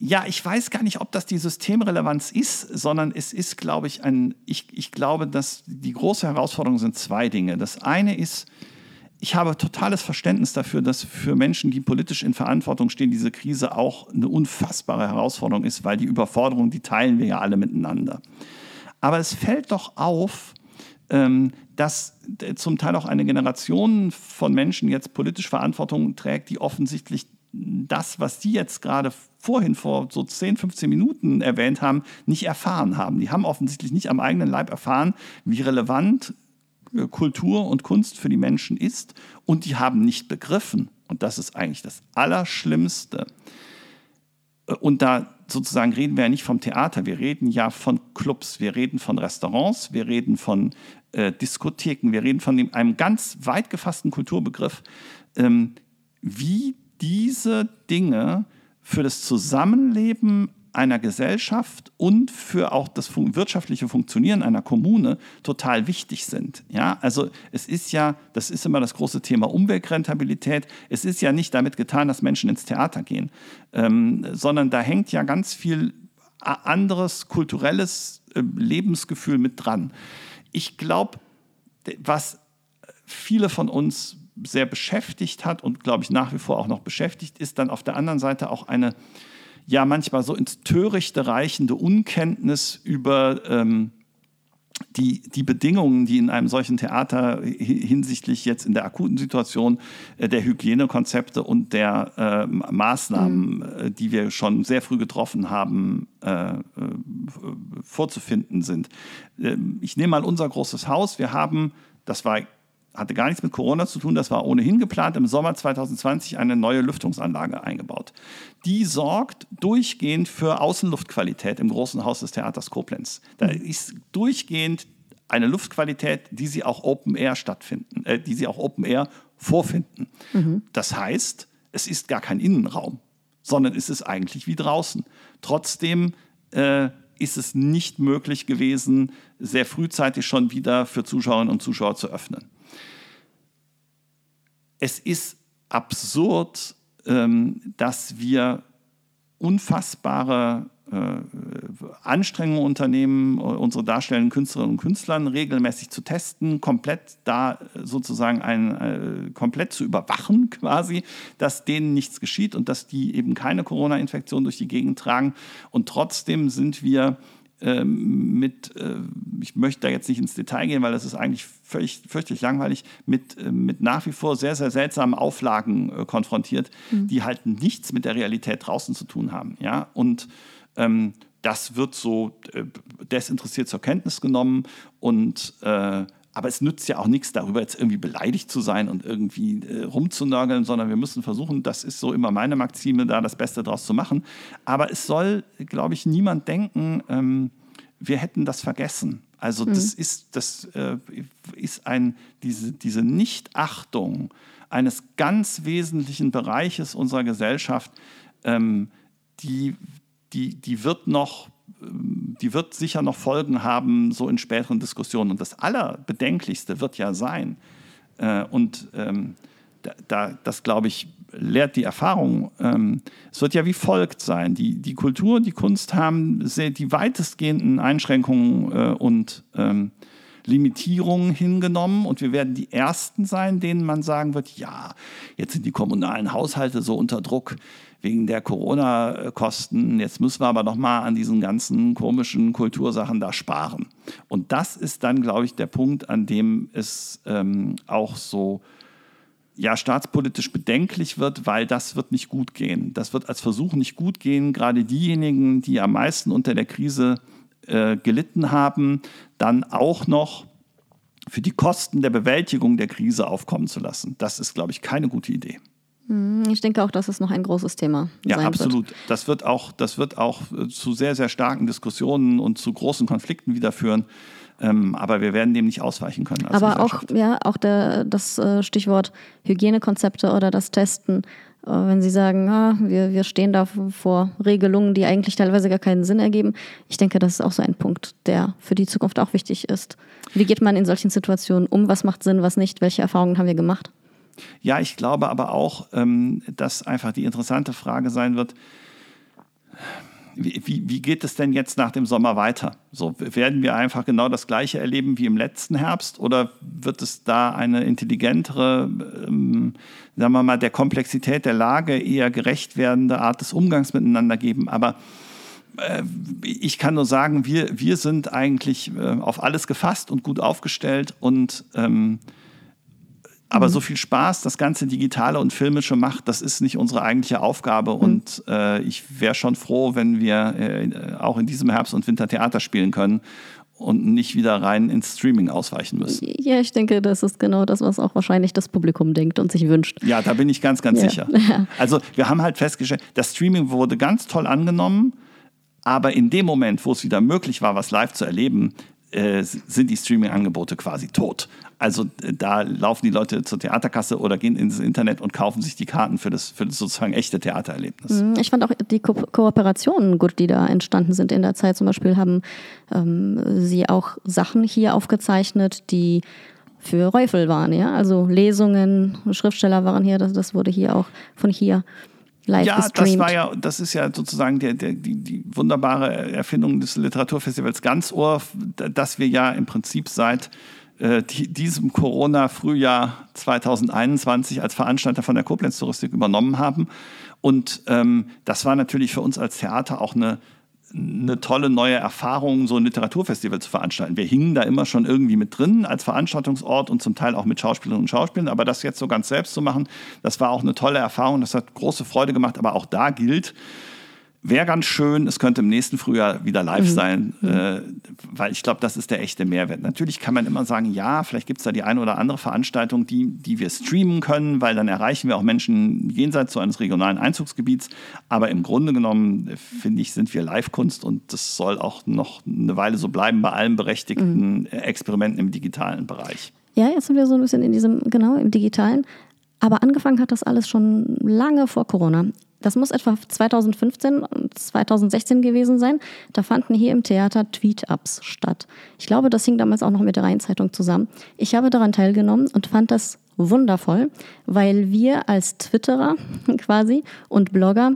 Ja, ich weiß gar nicht, ob das die Systemrelevanz ist, sondern es ist, glaube ich, ein. Ich, ich glaube, dass die große Herausforderung sind zwei Dinge. Das eine ist, ich habe totales Verständnis dafür, dass für Menschen, die politisch in Verantwortung stehen, diese Krise auch eine unfassbare Herausforderung ist, weil die Überforderung, die teilen wir ja alle miteinander. Aber es fällt doch auf, dass zum Teil auch eine Generation von Menschen jetzt politisch Verantwortung trägt, die offensichtlich das, was die jetzt gerade vorhin vor so zehn, fünfzehn Minuten erwähnt haben, nicht erfahren haben. Die haben offensichtlich nicht am eigenen Leib erfahren, wie relevant Kultur und Kunst für die Menschen ist, und die haben nicht begriffen, und das ist eigentlich das Allerschlimmste, und da sozusagen reden wir ja nicht vom Theater, wir reden ja von Clubs, wir reden von Restaurants, wir reden von äh, Diskotheken, wir reden von einem ganz weit gefassten Kulturbegriff, ähm, wie diese Dinge für das Zusammenleben einer Gesellschaft und für auch das fun- wirtschaftliche Funktionieren einer Kommune total wichtig sind. Ja, also es ist ja, das ist immer das große Thema Umweltrentabilität, es ist ja nicht damit getan, dass Menschen ins Theater gehen, ähm, sondern da hängt ja ganz viel anderes kulturelles äh, Lebensgefühl mit dran. Ich glaube, was viele von uns sehr beschäftigt hat und, glaube ich, nach wie vor auch noch beschäftigt, ist dann auf der anderen Seite auch eine ja manchmal so ins Törichte reichende Unkenntnis über ähm, die, die Bedingungen, die in einem solchen Theater hinsichtlich jetzt in der akuten Situation äh, der Hygienekonzepte und der äh, Maßnahmen, mhm. äh, die wir schon sehr früh getroffen haben, äh, äh, vorzufinden sind. Äh, ich nehme mal unser großes Haus. Wir haben, das war hatte gar nichts mit Corona zu tun, das war ohnehin geplant, im Sommer zwanzig zwanzig eine neue Lüftungsanlage eingebaut. Die sorgt durchgehend für Außenluftqualität im großen Haus des Theaters Koblenz. Da ist durchgehend eine Luftqualität, die sie auch Open Air stattfinden, äh, die sie auch Open Air vorfinden. Mhm. Das heißt, es ist gar kein Innenraum, sondern es ist eigentlich wie draußen. Trotzdem äh, ist es nicht möglich gewesen, sehr frühzeitig schon wieder für Zuschauerinnen und Zuschauer zu öffnen. Es ist absurd, dass wir unfassbare Anstrengungen unternehmen, unsere darstellenden Künstlerinnen und Künstlern regelmäßig zu testen, komplett da sozusagen ein, komplett zu überwachen quasi, dass denen nichts geschieht und dass die eben keine Corona-Infektion durch die Gegend tragen. Und trotzdem sind wir mit, ich möchte da jetzt nicht ins Detail gehen, weil das ist eigentlich völlig, fürchterlich langweilig, mit, mit nach wie vor sehr, sehr seltsamen Auflagen konfrontiert, mhm. die halt nichts mit der Realität draußen zu tun haben. Ja? Und ähm, das wird so äh, desinteressiert zur Kenntnis genommen und äh, aber es nützt ja auch nichts, darüber jetzt irgendwie beleidigt zu sein und irgendwie äh, rumzunörgeln, sondern wir müssen versuchen, das ist so immer meine Maxime, da das Beste draus zu machen. Aber es soll, glaube ich, niemand denken, ähm, wir hätten das vergessen. Also mhm. das ist, das, äh, ist ein, diese, diese Nichtachtung eines ganz wesentlichen Bereiches unserer Gesellschaft, ähm, die, die, die wird noch... die wird sicher noch Folgen haben, so in späteren Diskussionen. Und das Allerbedenklichste wird ja sein. Äh, und ähm, da, da, das, glaube ich, lehrt die Erfahrung. Ähm, es wird ja wie folgt sein. Die, die Kultur, die Kunst haben sehr, die weitestgehenden Einschränkungen äh, und ähm, Limitierungen hingenommen. Und wir werden die Ersten sein, denen man sagen wird, ja, jetzt sind die kommunalen Haushalte so unter Druck, wegen der Corona-Kosten, jetzt müssen wir aber noch mal an diesen ganzen komischen Kultursachen da sparen. Und das ist dann, glaube ich, der Punkt, an dem es ähm, auch so ja, staatspolitisch bedenklich wird, weil das wird nicht gut gehen. Das wird als Versuch nicht gut gehen, gerade diejenigen, die am meisten unter der Krise äh, gelitten haben, dann auch noch für die Kosten der Bewältigung der Krise aufkommen zu lassen. Das ist, glaube ich, keine gute Idee. Ich denke auch, das ist noch ein großes Thema sein wird. Ja, absolut. Das wird auch, das wird auch zu sehr, sehr starken Diskussionen und zu großen Konflikten wieder führen. Ähm, aber wir werden dem nicht ausweichen können. Aber auch, ja, auch der, das Stichwort Hygienekonzepte oder das Testen, wenn Sie sagen, ah, wir, wir stehen da vor Regelungen, die eigentlich teilweise gar keinen Sinn ergeben. Ich denke, das ist auch so ein Punkt, der für die Zukunft auch wichtig ist. Wie geht man in solchen Situationen um? Was macht Sinn, was nicht? Welche Erfahrungen haben wir gemacht? Ja, ich glaube aber auch, dass einfach die interessante Frage sein wird, wie, wie, wie geht es denn jetzt nach dem Sommer weiter? So, werden wir einfach genau das Gleiche erleben wie im letzten Herbst oder wird es da eine intelligentere, ähm, sagen wir mal, der Komplexität der Lage eher gerecht werdende Art des Umgangs miteinander geben? Aber äh, ich kann nur sagen, wir, wir sind eigentlich äh, auf alles gefasst und gut aufgestellt und ähm, aber so viel Spaß, das ganze Digitale und Filmische macht, das ist nicht unsere eigentliche Aufgabe. Und äh, ich wäre schon froh, wenn wir äh, auch in diesem Herbst und Winter Theater spielen können und nicht wieder rein ins Streaming ausweichen müssen. Ja, ich denke, das ist genau das, was auch wahrscheinlich das Publikum denkt und sich wünscht. Ja, da bin ich ganz, ganz ja. sicher. Also wir haben halt festgestellt, das Streaming wurde ganz toll angenommen, aber in dem Moment, wo es wieder möglich war, was live zu erleben, sind die Streaming-Angebote quasi tot. Also da laufen die Leute zur Theaterkasse oder gehen ins Internet und kaufen sich die Karten für das, für das sozusagen echte Theatererlebnis. Ich fand auch die Ko- Kooperationen gut, die da entstanden sind in der Zeit. Zum Beispiel haben ähm, sie auch Sachen hier aufgezeichnet, die für Reufel waren. Ja? Also Lesungen, Schriftsteller waren hier, das, das wurde hier auch von hier live ja, gestreamt. Das war ja, das ist ja sozusagen der, der, die, die wunderbare Erfindung des Literaturfestivals Ganzohr, dass wir ja im Prinzip seit äh, die, diesem Corona-Frühjahr zweitausendeinundzwanzig als Veranstalter von der Koblenz-Touristik übernommen haben. Und ähm, das war natürlich für uns als Theater auch eine eine tolle neue Erfahrung, so ein Literaturfestival zu veranstalten. Wir hingen da immer schon irgendwie mit drin als Veranstaltungsort und zum Teil auch mit Schauspielerinnen und Schauspielern, aber das jetzt so ganz selbst zu machen, das war auch eine tolle Erfahrung, das hat große Freude gemacht, aber auch da gilt, wäre ganz schön, es könnte im nächsten Frühjahr wieder live mhm. sein, äh, weil ich glaube, das ist der echte Mehrwert. Natürlich kann man immer sagen, ja, vielleicht gibt es da die eine oder andere Veranstaltung, die, die wir streamen können, weil dann erreichen wir auch Menschen jenseits so eines regionalen Einzugsgebiets. Aber im Grunde genommen, finde ich, sind wir Live-Kunst und das soll auch noch eine Weile so bleiben bei allen berechtigten mhm. Experimenten im digitalen Bereich. Ja, jetzt sind wir so ein bisschen in diesem, genau, im Digitalen. Aber angefangen hat das alles schon lange vor Corona. Das muss etwa zweitausendfünfzehn und zweitausendsechzehn gewesen sein. Da fanden hier im Theater Tweet-Ups statt. Ich glaube, das hing damals auch noch mit der Rhein-Zeitung zusammen. Ich habe daran teilgenommen und fand das wundervoll, weil wir als Twitterer quasi und Blogger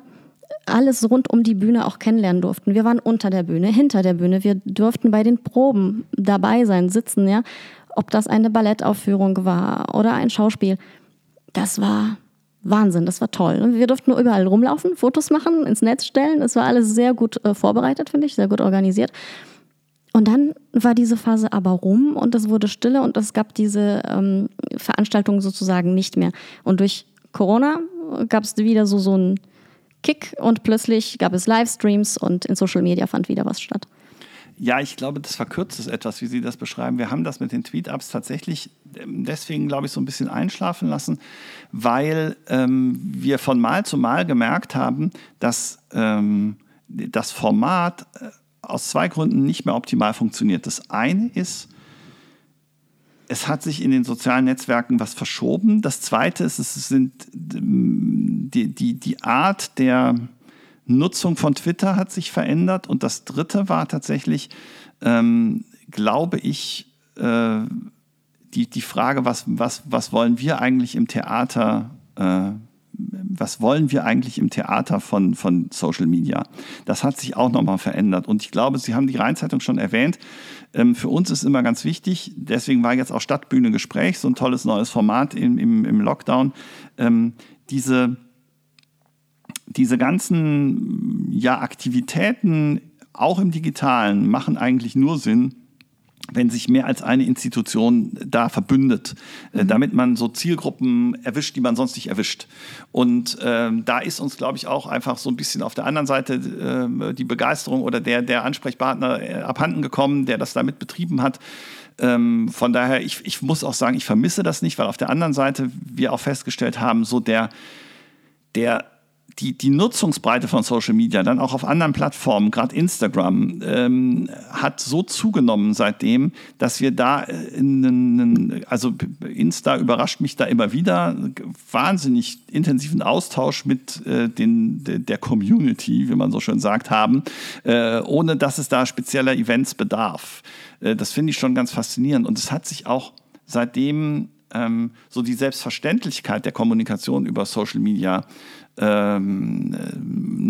alles rund um die Bühne auch kennenlernen durften. Wir waren unter der Bühne, hinter der Bühne. Wir durften bei den Proben dabei sein, sitzen, ja. Ob das eine Ballettaufführung war oder ein Schauspiel. Das war Wahnsinn, das war toll. Wir durften nur überall rumlaufen, Fotos machen, ins Netz stellen. Es war alles sehr gut äh, vorbereitet, finde ich, sehr gut organisiert. Und dann war diese Phase aber rum und es wurde stille und es gab diese ähm, Veranstaltung sozusagen nicht mehr. Und durch Corona gab es wieder so, so einen Kick und plötzlich gab es Livestreams und in Social Media fand wieder was statt. Ja, ich glaube, das verkürzt es etwas, wie Sie das beschreiben. Wir haben das mit den Tweet-Ups tatsächlich deswegen, glaube ich, so ein bisschen einschlafen lassen, weil ähm, wir von Mal zu Mal gemerkt haben, dass ähm, das Format aus zwei Gründen nicht mehr optimal funktioniert. Das eine ist, es hat sich in den sozialen Netzwerken was verschoben. Das zweite ist, es sind die, die, die Art der Nutzung von Twitter hat sich verändert. Und das dritte war tatsächlich, ähm, glaube ich, äh, die, die Frage, was, was, was wollen wir eigentlich im Theater, äh, was wollen wir eigentlich im Theater von, von Social Media? Das hat sich auch nochmal verändert. Und ich glaube, Sie haben die Rhein-Zeitung schon erwähnt. Ähm, für uns ist immer ganz wichtig, deswegen war jetzt auch Stadtbühne Gespräch, so ein tolles neues Format im, im, im Lockdown, ähm, diese Diese ganzen ja, Aktivitäten, auch im Digitalen, machen eigentlich nur Sinn, wenn sich mehr als eine Institution da verbündet, mhm. äh, damit man so Zielgruppen erwischt, die man sonst nicht erwischt. Und ähm, da ist uns, glaube ich, auch einfach so ein bisschen auf der anderen Seite äh, die Begeisterung oder der, der Ansprechpartner äh, abhanden gekommen, der das damit betrieben hat. Ähm, von daher, ich, ich muss auch sagen, ich vermisse das nicht, weil auf der anderen Seite wir auch festgestellt haben, so der, der Die, die Nutzungsbreite von Social Media, dann auch auf anderen Plattformen, gerade Instagram, ähm, hat so zugenommen seitdem, dass wir da, in, in, also Insta überrascht mich da immer wieder, wahnsinnig intensiven Austausch mit äh, den, de, der Community, wie man so schön sagt, haben, äh, ohne dass es da spezieller Events bedarf. Äh, das finde ich schon ganz faszinierend. Und es hat sich auch seitdem ähm, so die Selbstverständlichkeit der Kommunikation über Social Media Ähm,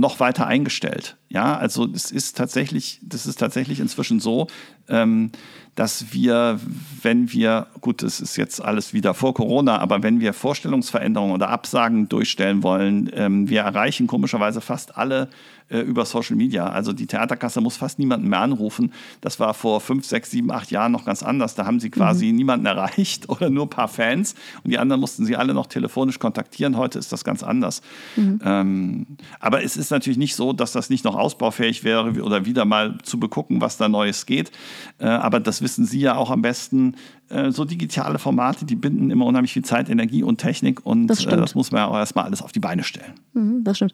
noch weiter eingestellt. Ja, also es ist tatsächlich, das ist tatsächlich inzwischen so, ähm, dass wir, wenn wir, gut, es ist jetzt alles wieder vor Corona, aber wenn wir Vorstellungsveränderungen oder Absagen durchstellen wollen, ähm, wir erreichen komischerweise fast alle äh, über Social Media. Also die Theaterkasse muss fast niemanden mehr anrufen. Das war vor fünf, sechs, sieben, acht Jahren noch ganz anders. Da haben sie quasi mhm. niemanden erreicht oder nur ein paar Fans und die anderen mussten sie alle noch telefonisch kontaktieren. Heute ist das ganz anders. Mhm. Ähm, aber es ist natürlich nicht so, dass das nicht noch ausbaufähig wäre oder wieder mal zu begucken, was da Neues geht. Äh, aber das wissen Sie ja auch am besten. Äh, so digitale Formate, die binden immer unheimlich viel Zeit, Energie und Technik. Und das, äh, das muss man ja auch erstmal alles auf die Beine stellen. Mhm, das stimmt.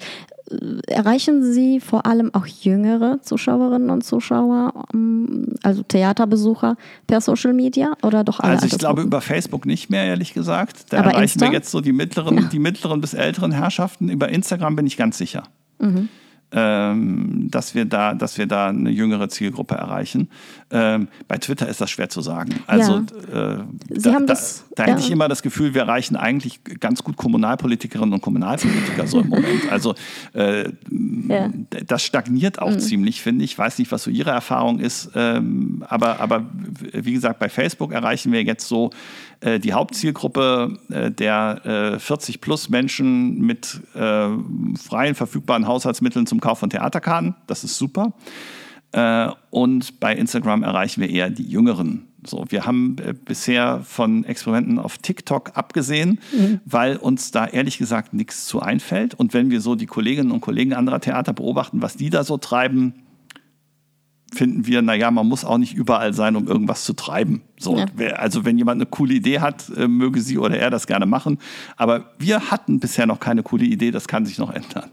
Erreichen Sie vor allem auch jüngere Zuschauerinnen und Zuschauer, also Theaterbesucher per Social Media oder doch alle? Also ich glaube über Facebook nicht mehr, ehrlich gesagt. Da aber erreichen Insta? Wir jetzt so die mittleren, ja. die mittleren bis älteren Herrschaften. Über Instagram bin ich ganz sicher, mhm. ähm, dass wir da, dass wir da eine jüngere Zielgruppe erreichen. Ähm, bei Twitter ist das schwer zu sagen. Also ja. äh, Sie da, haben das, da, da ja. hätte ich immer das Gefühl, wir erreichen eigentlich ganz gut Kommunalpolitikerinnen und Kommunalpolitiker so im Moment. Also äh, ja. das stagniert auch mhm. ziemlich, finde ich. Ich weiß nicht, was so Ihre Erfahrung ist. Ähm, aber, aber wie gesagt, bei Facebook erreichen wir jetzt so äh, die Hauptzielgruppe äh, der äh, vierzig plus Menschen mit äh, freien, verfügbaren Haushaltsmitteln zum Kauf von Theaterkarten. Das ist super. Und bei Instagram erreichen wir eher die Jüngeren. So, wir haben bisher von Experimenten auf TikTok abgesehen, mhm. weil uns da ehrlich gesagt nichts zu einfällt. Und wenn wir so die Kolleginnen und Kollegen anderer Theater beobachten, was die da so treiben, finden wir, naja, man muss auch nicht überall sein, um irgendwas zu treiben. So, ja. Also wenn jemand eine coole Idee hat, möge sie oder er das gerne machen. Aber wir hatten bisher noch keine coole Idee, das kann sich noch ändern.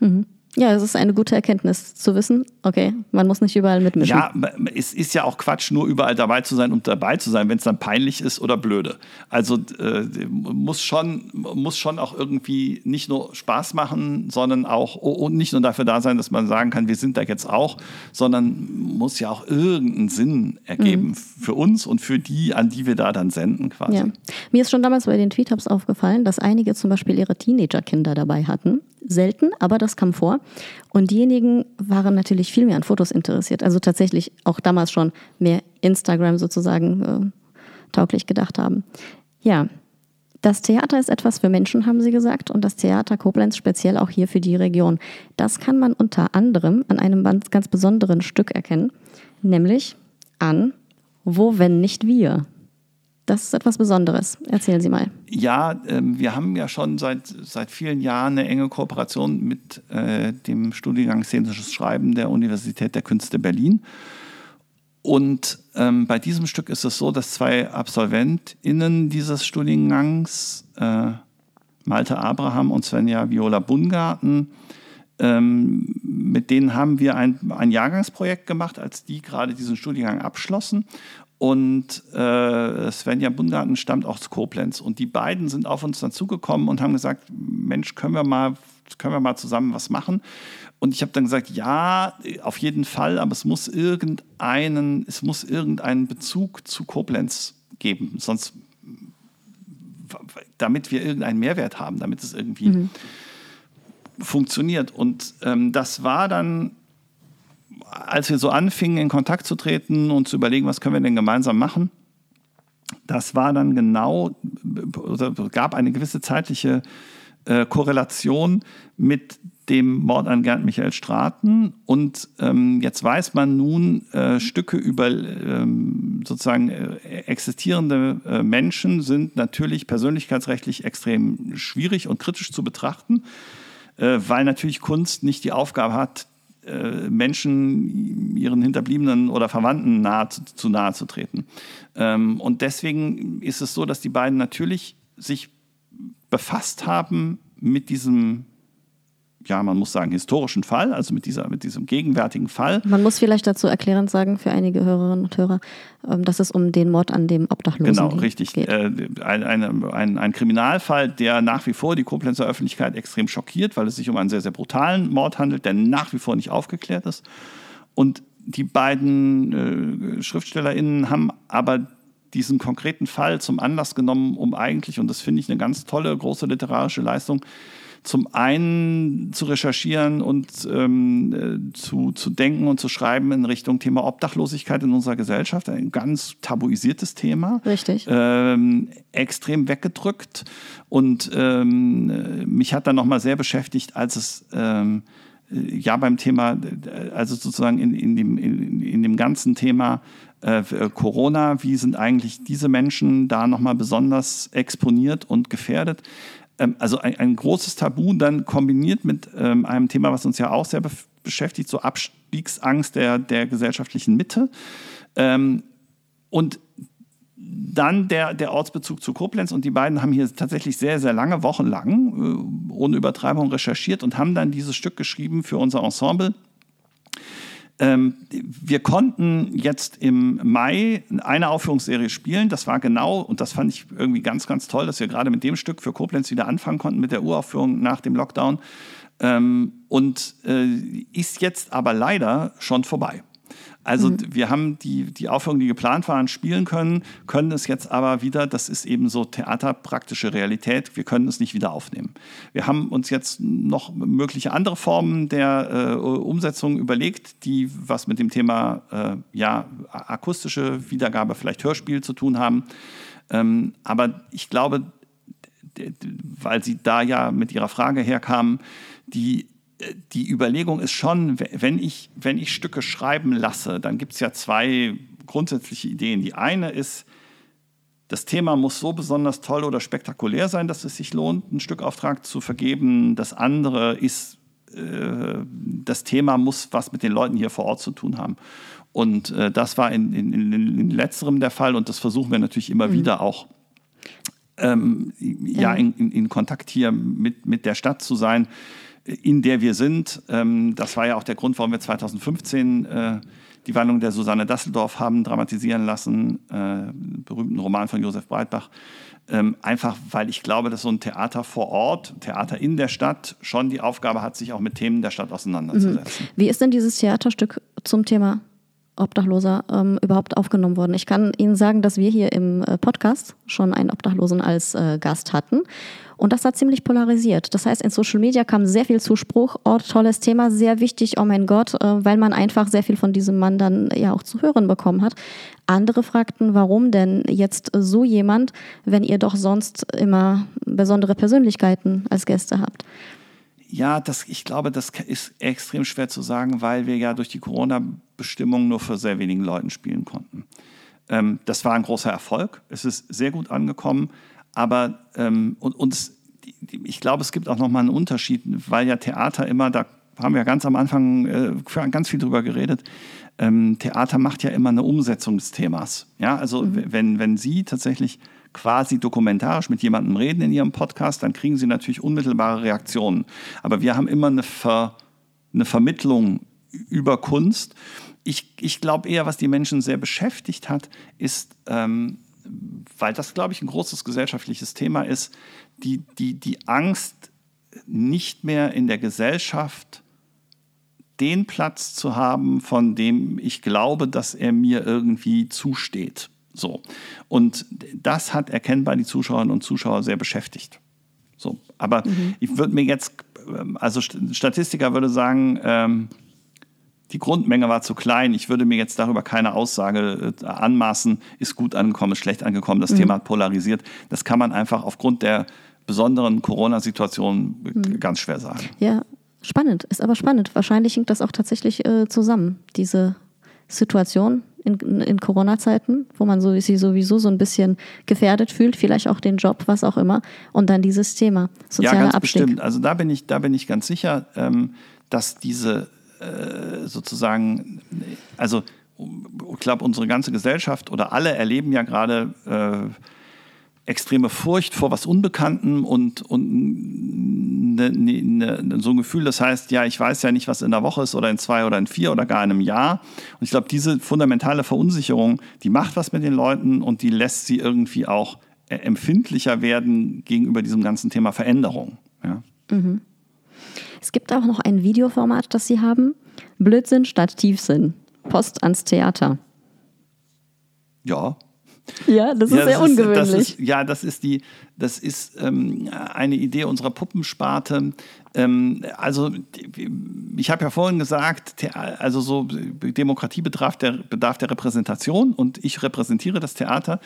Mhm. Ja, das ist eine gute Erkenntnis, zu wissen, okay, man muss nicht überall mitmischen. Ja, es ist ja auch Quatsch, nur überall dabei zu sein, um dabei zu sein, wenn es dann peinlich ist oder blöde. Also äh, muss schon, muss schon auch irgendwie nicht nur Spaß machen, sondern auch, und nicht nur dafür da sein, dass man sagen kann, wir sind da jetzt auch, sondern muss ja auch irgendeinen Sinn ergeben, mhm, für uns und für die, an die wir da dann senden quasi. Ja. Mir ist schon damals bei den Tweetups aufgefallen, dass einige zum Beispiel ihre Teenagerkinder dabei hatten. Selten, aber das kam vor. Und diejenigen waren natürlich viel mehr an Fotos interessiert. Also tatsächlich auch damals schon mehr Instagram sozusagen äh, tauglich gedacht haben. Ja, das Theater ist etwas für Menschen, haben sie gesagt. Und das Theater Koblenz speziell auch hier für die Region. Das kann man unter anderem an einem ganz besonderen Stück erkennen. Nämlich an Wo, wenn nicht wir? Das ist etwas Besonderes. Erzählen Sie mal. Ja, ähm, wir haben ja schon seit, seit vielen Jahren eine enge Kooperation mit äh, dem Studiengang Szenisches Schreiben der Universität der Künste Berlin. Und ähm, bei diesem Stück ist es so, dass zwei AbsolventInnen dieses Studiengangs, äh, Malte Abraham und Svenja Viola Bungarten, ähm, mit denen haben wir ein, ein Jahrgangsprojekt gemacht, als die gerade diesen Studiengang abschlossen. Und äh, Svenja Bungarten stammt auch aus Koblenz. Und die beiden sind auf uns dann zugekommen und haben gesagt, Mensch, können wir mal, können wir mal zusammen was machen? Und ich habe dann gesagt, ja, auf jeden Fall, aber es muss irgendeinen, es muss irgendeinen Bezug zu Koblenz geben. Sonst, damit wir irgendeinen Mehrwert haben, damit es irgendwie mhm. funktioniert. Und ähm, das war dann... Als wir so anfingen, in Kontakt zu treten und zu überlegen, was können wir denn gemeinsam machen, das war dann genau, oder gab eine gewisse zeitliche äh, Korrelation mit dem Mord an Gerd Michael Straten. Und ähm, jetzt weiß man nun, äh, Stücke über ähm, sozusagen äh, existierende äh, Menschen sind natürlich persönlichkeitsrechtlich extrem schwierig und kritisch zu betrachten, äh, weil natürlich Kunst nicht die Aufgabe hat, Menschen ihren Hinterbliebenen oder Verwandten nahe, zu nahe zu treten. Und deswegen ist es so, dass die beiden natürlich sich befasst haben mit diesem, ja, man muss sagen, historischen Fall, also mit dieser, mit diesem gegenwärtigen Fall. Man muss vielleicht dazu erklärend sagen, für einige Hörerinnen und Hörer, dass es um den Mord an dem Obdachlosen geht. Genau, richtig. Geht. Ein, ein, ein, ein Kriminalfall, der nach wie vor die Koblenzer Öffentlichkeit extrem schockiert, weil es sich um einen sehr, sehr brutalen Mord handelt, der nach wie vor nicht aufgeklärt ist. Und die beiden äh, SchriftstellerInnen haben aber diesen konkreten Fall zum Anlass genommen, um eigentlich, und das finde ich eine ganz tolle, große literarische Leistung, zum einen zu recherchieren und ähm, zu, zu denken und zu schreiben in Richtung Thema Obdachlosigkeit in unserer Gesellschaft. Ein ganz tabuisiertes Thema. Richtig. Ähm, extrem weggedrückt. Und ähm, mich hat dann nochmal sehr beschäftigt, als es ähm, ja beim Thema, also sozusagen in, in, dem, in, in dem ganzen Thema äh, Corona, wie sind eigentlich diese Menschen da nochmal besonders exponiert und gefährdet? Also ein, ein großes Tabu, dann kombiniert mit ähm, einem Thema, was uns ja auch sehr bef- beschäftigt, so Abstiegsangst der, der gesellschaftlichen Mitte. Ähm, und dann der, der Ortsbezug zu Koblenz. Und die beiden haben hier tatsächlich sehr, sehr lange, wochenlang, äh, ohne Übertreibung recherchiert und haben dann dieses Stück geschrieben für unser Ensemble. Ähm, wir konnten jetzt im Mai eine Aufführungsserie spielen. Das war genau, und das fand ich irgendwie ganz, ganz toll, dass wir gerade mit dem Stück für Koblenz wieder anfangen konnten, mit der Uraufführung nach dem Lockdown. Ähm, und äh, ist jetzt aber leider schon vorbei. Also mhm. wir haben die, die Aufführungen, die geplant waren, spielen können, können es jetzt aber wieder, das ist eben so theaterpraktische Realität, wir können es nicht wieder aufnehmen. Wir haben uns jetzt noch mögliche andere Formen der äh, Umsetzung überlegt, die was mit dem Thema äh, ja, akustische Wiedergabe, vielleicht Hörspiel zu tun haben. Ähm, aber ich glaube, d- d- weil Sie da ja mit Ihrer Frage herkamen, die Die Überlegung ist schon, wenn ich, wenn ich Stücke schreiben lasse, dann gibt es ja zwei grundsätzliche Ideen. Die eine ist, das Thema muss so besonders toll oder spektakulär sein, dass es sich lohnt, einen Stückauftrag zu vergeben. Das andere ist, äh, das Thema muss was mit den Leuten hier vor Ort zu tun haben. Und äh, das war in, in, in letzterem der Fall und das versuchen wir natürlich immer mhm. wieder auch. Ähm, ja, in, in, in Kontakt hier mit, mit der Stadt zu sein. in der wir sind. Ähm, das war ja auch der Grund, warum wir zweitausendfünfzehn äh, die Wandlung der Susanne Dasseldorf haben dramatisieren lassen, äh, berühmten Roman von Josef Breitbach. Ähm, einfach, weil ich glaube, dass so ein Theater vor Ort, Theater in der Stadt, schon die Aufgabe hat, sich auch mit Themen der Stadt auseinanderzusetzen. Mhm. Wie ist denn dieses Theaterstück zum Thema Obdachloser ähm, überhaupt aufgenommen worden? Ich kann Ihnen sagen, dass wir hier im Podcast schon einen Obdachlosen als äh, Gast hatten. Und das hat ziemlich polarisiert. Das heißt, in Social Media kam sehr viel Zuspruch. Oh, tolles Thema, sehr wichtig, oh mein Gott, weil man einfach sehr viel von diesem Mann dann ja auch zu hören bekommen hat. Andere fragten, warum denn jetzt so jemand, wenn ihr doch sonst immer besondere Persönlichkeiten als Gäste habt? Ja, das, ich glaube, das ist extrem schwer zu sagen, weil wir ja durch die Corona-Bestimmung nur für sehr wenigen Leuten spielen konnten. Ähm, das war ein großer Erfolg. Es ist sehr gut angekommen. Aber ähm, und uns, ich glaube, es gibt auch nochmal einen Unterschied, weil ja Theater immer, da haben wir ganz am Anfang äh, ganz viel drüber geredet, ähm, Theater macht ja immer eine Umsetzung des Themas. Ja, also mhm. wenn, wenn Sie tatsächlich quasi dokumentarisch mit jemandem reden in Ihrem Podcast, dann kriegen Sie natürlich unmittelbare Reaktionen. Aber wir haben immer eine, Ver, eine Vermittlung über Kunst. Ich, ich glaube eher, was die Menschen sehr beschäftigt hat, ist... Ähm, weil das, glaube ich, ein großes gesellschaftliches Thema ist, die, die, die Angst, nicht mehr in der Gesellschaft den Platz zu haben, von dem ich glaube, dass er mir irgendwie zusteht. So. Und das hat erkennbar die Zuschauerinnen und Zuschauer sehr beschäftigt. So. Aber mhm. ich würde mir jetzt, also Statistiker würde sagen, ähm, die Grundmenge war zu klein. Ich würde mir jetzt darüber keine Aussage anmaßen. Ist gut angekommen, ist schlecht angekommen. Das mhm. Thema hat polarisiert. Das kann man einfach aufgrund der besonderen Corona-Situation mhm. ganz schwer sagen. Ja, spannend. Ist aber spannend. Wahrscheinlich hängt das auch tatsächlich äh, zusammen, diese Situation in, in Corona-Zeiten, wo man so, sich sowieso so ein bisschen gefährdet fühlt, vielleicht auch den Job, was auch immer. Und dann dieses Thema, sozialer Abstieg. Ja, ganz bestimmt. Also da bin ich, da bin ich ganz sicher, ähm, dass diese... sozusagen, also ich glaube, unsere ganze Gesellschaft oder alle erleben ja gerade äh, extreme Furcht vor was Unbekanntem und, und ne, ne, ne, so ein Gefühl, das heißt, ja, ich weiß ja nicht, was in der Woche ist oder in zwei oder in vier oder gar in einem Jahr. Und ich glaube, diese fundamentale Verunsicherung, die macht was mit den Leuten und die lässt sie irgendwie auch empfindlicher werden gegenüber diesem ganzen Thema Veränderung. Ja. Mhm. Es gibt auch noch ein Videoformat, das Sie haben. Blödsinn statt Tiefsinn. Post ans Theater. Ja. Ja, das ist ja, das sehr ist, ungewöhnlich. Das ist, ja, das ist, die, das ist ähm, eine Idee unserer Puppensparte. Ähm, also ich habe ja vorhin gesagt, also so Demokratie bedarf der, bedarf der Repräsentation und ich repräsentiere das Theater.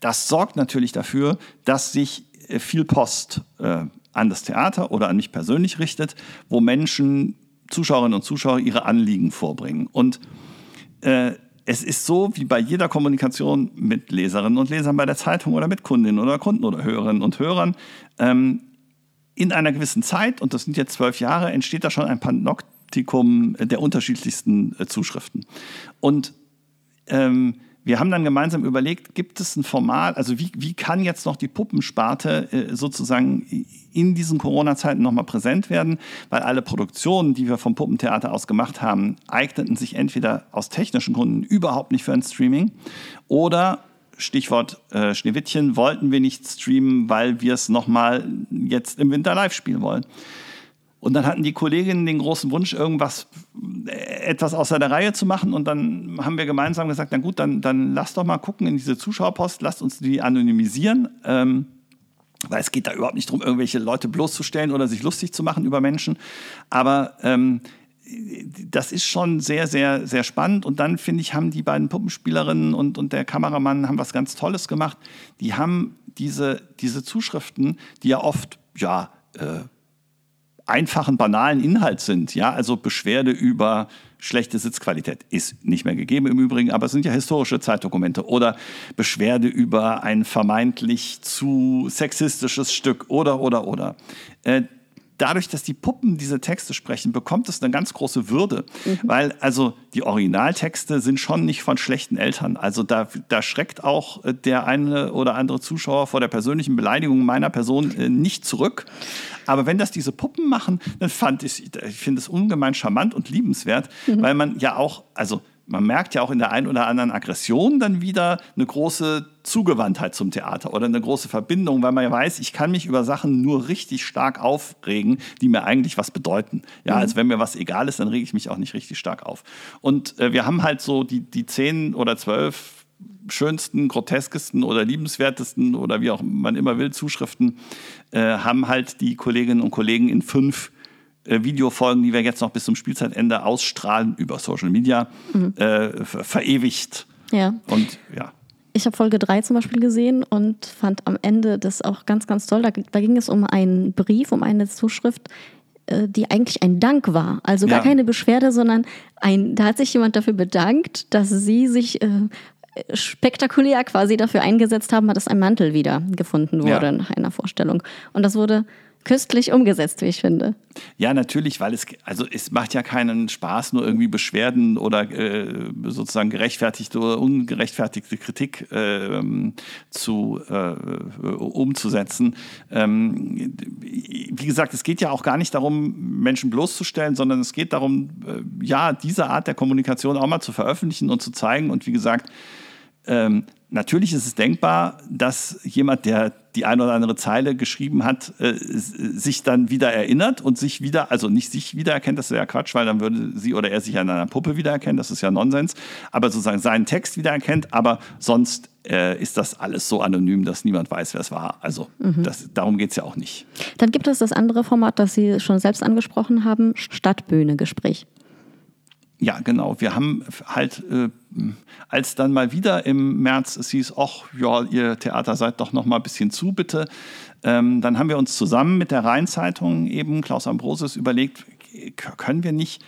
Das sorgt natürlich dafür, dass sich viel Post äh, an das Theater oder an mich persönlich richtet, wo Menschen, Zuschauerinnen und Zuschauer, ihre Anliegen vorbringen. Und äh, es ist so, wie bei jeder Kommunikation mit Leserinnen und Lesern bei der Zeitung oder mit Kundinnen oder Kunden oder Hörerinnen und Hörern, ähm, in einer gewissen Zeit, und das sind jetzt zwölf Jahre, entsteht da schon ein Panoptikum der unterschiedlichsten äh, Zuschriften. Und ähm, wir haben dann gemeinsam überlegt, gibt es ein Format, also wie, wie kann jetzt noch die Puppensparte äh, sozusagen in diesen Corona-Zeiten nochmal präsent werden, weil alle Produktionen, die wir vom Puppentheater aus gemacht haben, eigneten sich entweder aus technischen Gründen überhaupt nicht für ein Streaming oder, Stichwort äh, Schneewittchen, wollten wir nicht streamen, weil wir es nochmal jetzt im Winter live spielen wollen. Und dann hatten die Kolleginnen den großen Wunsch, irgendwas, etwas außer der Reihe zu machen. Und dann haben wir gemeinsam gesagt, na gut, dann, dann lasst doch mal gucken in diese Zuschauerpost, lasst uns die anonymisieren. Ähm, weil es geht da überhaupt nicht darum, irgendwelche Leute bloßzustellen oder sich lustig zu machen über Menschen. Aber ähm, das ist schon sehr, sehr, sehr spannend. Und dann, finde ich, haben die beiden Puppenspielerinnen und, und der Kameramann haben was ganz Tolles gemacht. Die haben diese, diese Zuschriften, die ja oft, ja, äh, einfachen, banalen Inhalt sind. Ja, also Beschwerde über schlechte Sitzqualität ist nicht mehr gegeben im Übrigen, aber es sind ja historische Zeitdokumente oder Beschwerde über ein vermeintlich zu sexistisches Stück oder, oder, oder. Äh, dadurch, dass die Puppen diese Texte sprechen, bekommt es eine ganz große Würde. Mhm. Weil also die Originaltexte sind schon nicht von schlechten Eltern. Also da, da schreckt auch der eine oder andere Zuschauer vor der persönlichen Beleidigung meiner Person äh, nicht zurück. Aber wenn das diese Puppen machen, dann fand ich, ich finde es ungemein charmant und liebenswert, mhm. weil man ja auch, also man merkt ja auch in der einen oder anderen Aggression dann wieder eine große Zugewandtheit zum Theater oder eine große Verbindung, weil man ja weiß, ich kann mich über Sachen nur richtig stark aufregen, die mir eigentlich was bedeuten. Ja, mhm. also wenn mir was egal ist, dann rege ich mich auch nicht richtig stark auf. Und äh, wir haben halt so die, die zehn oder zwölf schönsten, groteskesten oder liebenswertesten oder wie auch man immer will, Zuschriften, äh, haben halt die Kolleginnen und Kollegen in fünf Videofolgen, die wir jetzt noch bis zum Spielzeitende ausstrahlen über Social Media, mhm. äh, verewigt. Ja. Und ja. Ich habe Folge drei zum Beispiel gesehen und fand am Ende das auch ganz, ganz toll. Da, da ging es um einen Brief, um eine Zuschrift, die eigentlich ein Dank war. Also gar ja. keine Beschwerde, sondern ein, da hat sich jemand dafür bedankt, dass sie sich äh, spektakulär quasi dafür eingesetzt haben, dass ein Mantel wieder gefunden wurde ja. nach einer Vorstellung. Und das wurde köstlich umgesetzt, wie ich finde. Ja, natürlich, weil es, also es macht ja keinen Spaß, nur irgendwie Beschwerden oder äh, sozusagen gerechtfertigte oder ungerechtfertigte Kritik äh, zu, äh, umzusetzen. Ähm, wie gesagt, es geht ja auch gar nicht darum, Menschen bloßzustellen, sondern es geht darum, äh, ja, diese Art der Kommunikation auch mal zu veröffentlichen und zu zeigen. Und wie gesagt, ähm, natürlich ist es denkbar, dass jemand, der die eine oder andere Zeile geschrieben hat, äh, sich dann wieder erinnert und sich wieder, also nicht sich wiedererkennt, das wäre ja Quatsch, weil dann würde sie oder er sich an einer Puppe wiedererkennen, das ist ja Nonsens, aber sozusagen seinen Text wiedererkennt, aber sonst äh, ist das alles so anonym, dass niemand weiß, wer es war. Also mhm. das, darum geht es ja auch nicht. Dann gibt es das andere Format, das Sie schon selbst angesprochen haben, Stadtbühne-Gespräch. Ja, genau. Wir haben halt, äh, als dann mal wieder im März es hieß, ach ja, ihr Theater seid doch noch mal ein bisschen zu, bitte. Ähm, dann haben wir uns zusammen mit der Rhein-Zeitung eben, Klaus Ambrosius, überlegt, können wir nicht,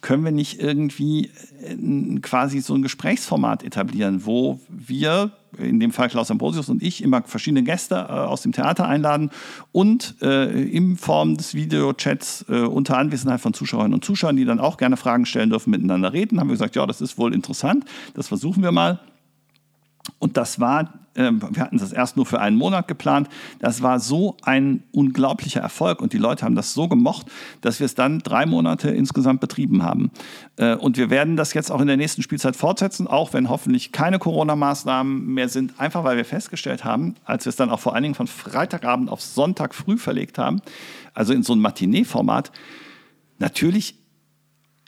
können wir nicht irgendwie äh, quasi so ein Gesprächsformat etablieren, wo wir, in dem Fall Klaus Ambrosius und ich, immer verschiedene Gäste äh, aus dem Theater einladen und äh, in Form des Videochats äh, unter Anwesenheit von Zuschauerinnen und Zuschauern, die dann auch gerne Fragen stellen dürfen, miteinander reden. Haben wir gesagt, ja, das ist wohl interessant, das versuchen wir mal. Und das war, äh, wir hatten das erst nur für einen Monat geplant, das war so ein unglaublicher Erfolg und die Leute haben das so gemocht, dass wir es dann drei Monate insgesamt betrieben haben. Äh, und wir werden das jetzt auch in der nächsten Spielzeit fortsetzen, auch wenn hoffentlich keine Corona-Maßnahmen mehr sind, einfach weil wir festgestellt haben, als wir es dann auch vor allen Dingen von Freitagabend auf Sonntag früh verlegt haben, also in so ein Matinee-Format, natürlich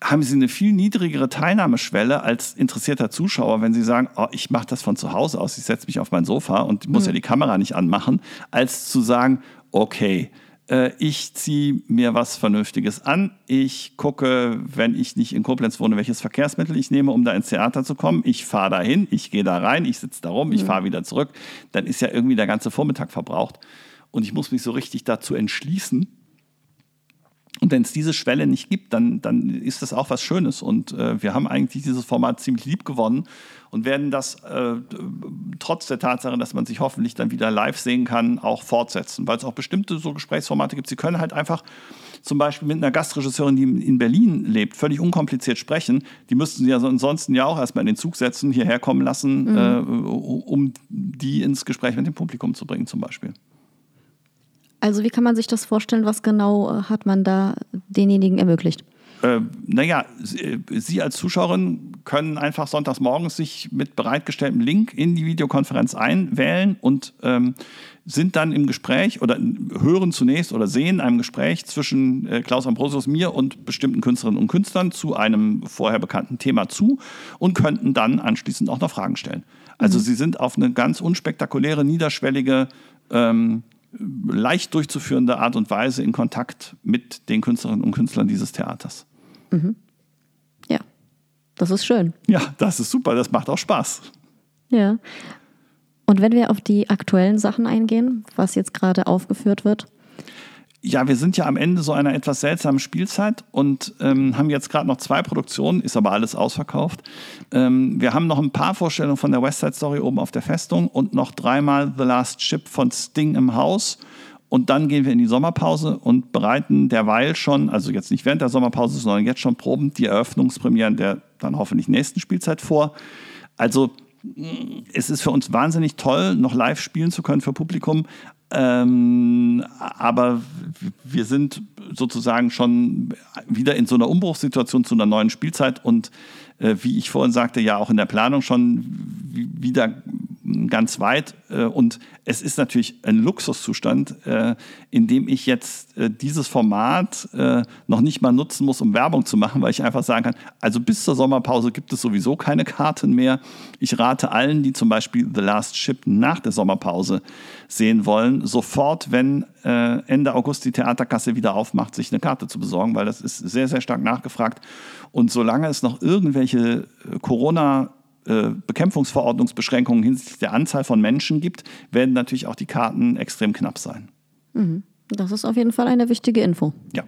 haben Sie eine viel niedrigere Teilnahmeschwelle als interessierter Zuschauer, wenn Sie sagen, oh, ich mache das von zu Hause aus, ich setze mich auf mein Sofa und muss mhm. ja die Kamera nicht anmachen, als zu sagen, okay, äh, ich ziehe mir was Vernünftiges an, ich gucke, wenn ich nicht in Koblenz wohne, welches Verkehrsmittel ich nehme, um da ins Theater zu kommen, ich fahre da hin, ich gehe da rein, ich sitze da rum, mhm. ich fahre wieder zurück, dann ist ja irgendwie der ganze Vormittag verbraucht und ich muss mich so richtig dazu entschließen. Und wenn es diese Schwelle nicht gibt, dann, dann ist das auch was Schönes. Und äh, wir haben eigentlich dieses Format ziemlich lieb gewonnen und werden das, äh, trotz der Tatsache, dass man sich hoffentlich dann wieder live sehen kann, auch fortsetzen. Weil es auch bestimmte so Gesprächsformate gibt. Sie können halt einfach zum Beispiel mit einer Gastregisseurin, die in Berlin lebt, völlig unkompliziert sprechen. Die müssten Sie ja ansonsten ja auch erstmal in den Zug setzen, hierher kommen lassen, mhm. äh, um die ins Gespräch mit dem Publikum zu bringen zum Beispiel. Also wie kann man sich das vorstellen, was genau hat man da denjenigen ermöglicht? Äh, naja, Sie, Sie als Zuschauerin können einfach sonntags morgens sich mit bereitgestelltem Link in die Videokonferenz einwählen und ähm, sind dann im Gespräch oder hören zunächst oder sehen einem Gespräch zwischen äh, Klaus Ambrosius, mir und bestimmten Künstlerinnen und Künstlern zu einem vorher bekannten Thema zu und könnten dann anschließend auch noch Fragen stellen. Also mhm. Sie sind auf eine ganz unspektakuläre, niederschwellige ähm, leicht durchzuführende Art und Weise in Kontakt mit den Künstlerinnen und Künstlern dieses Theaters. Mhm. Ja, das ist schön. Ja, das ist super, das macht auch Spaß. Ja, und wenn wir auf die aktuellen Sachen eingehen, was jetzt gerade aufgeführt wird? Ja, wir sind ja am Ende so einer etwas seltsamen Spielzeit und ähm, haben jetzt gerade noch zwei Produktionen, ist aber alles ausverkauft. Ähm, wir haben noch ein paar Vorstellungen von der West Side Story oben auf der Festung und noch dreimal The Last Ship von Sting im Haus Und dann gehen wir in die Sommerpause und bereiten derweil schon, also jetzt nicht während der Sommerpause, sondern jetzt schon probend die Eröffnungspremieren der dann hoffentlich nächsten Spielzeit vor. Also es ist für uns wahnsinnig toll, noch live spielen zu können für Publikum. Ähm, aber wir sind sozusagen schon wieder in so einer Umbruchssituation zu einer neuen Spielzeit und äh, wie ich vorhin sagte, ja auch in der Planung schon wieder ganz weit. Äh, und es ist natürlich ein Luxuszustand, äh, in dem ich jetzt äh, dieses Format äh, noch nicht mal nutzen muss, um Werbung zu machen, weil ich einfach sagen kann, also bis zur Sommerpause gibt es sowieso keine Karten mehr. Ich rate allen, die zum Beispiel The Last Ship nach der Sommerpause sehen wollen, sofort, wenn äh, Ende August die Theaterkasse wieder aufmacht, sich eine Karte zu besorgen, weil das ist sehr, sehr stark nachgefragt. Und solange es noch irgendwelche Corona-Bekämpfungsverordnungsbeschränkungen hinsichtlich der Anzahl von Menschen gibt, werden natürlich auch die Karten extrem knapp sein. Mhm. Das ist auf jeden Fall eine wichtige Info. Ja.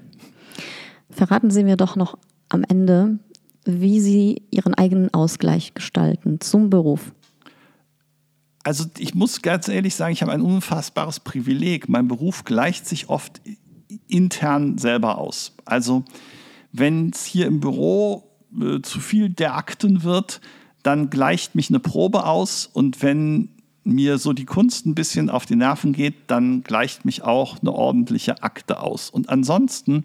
Verraten Sie mir doch noch am Ende, wie Sie Ihren eigenen Ausgleich gestalten zum Beruf. Also ich muss ganz ehrlich sagen, ich habe ein unfassbares Privileg. Mein Beruf gleicht sich oft intern selber aus. Also wenn es hier im Büro äh, zu viel der Akten wird, dann gleicht mich eine Probe aus. Und wenn mir so die Kunst ein bisschen auf die Nerven geht, dann gleicht mich auch eine ordentliche Akte aus. Und ansonsten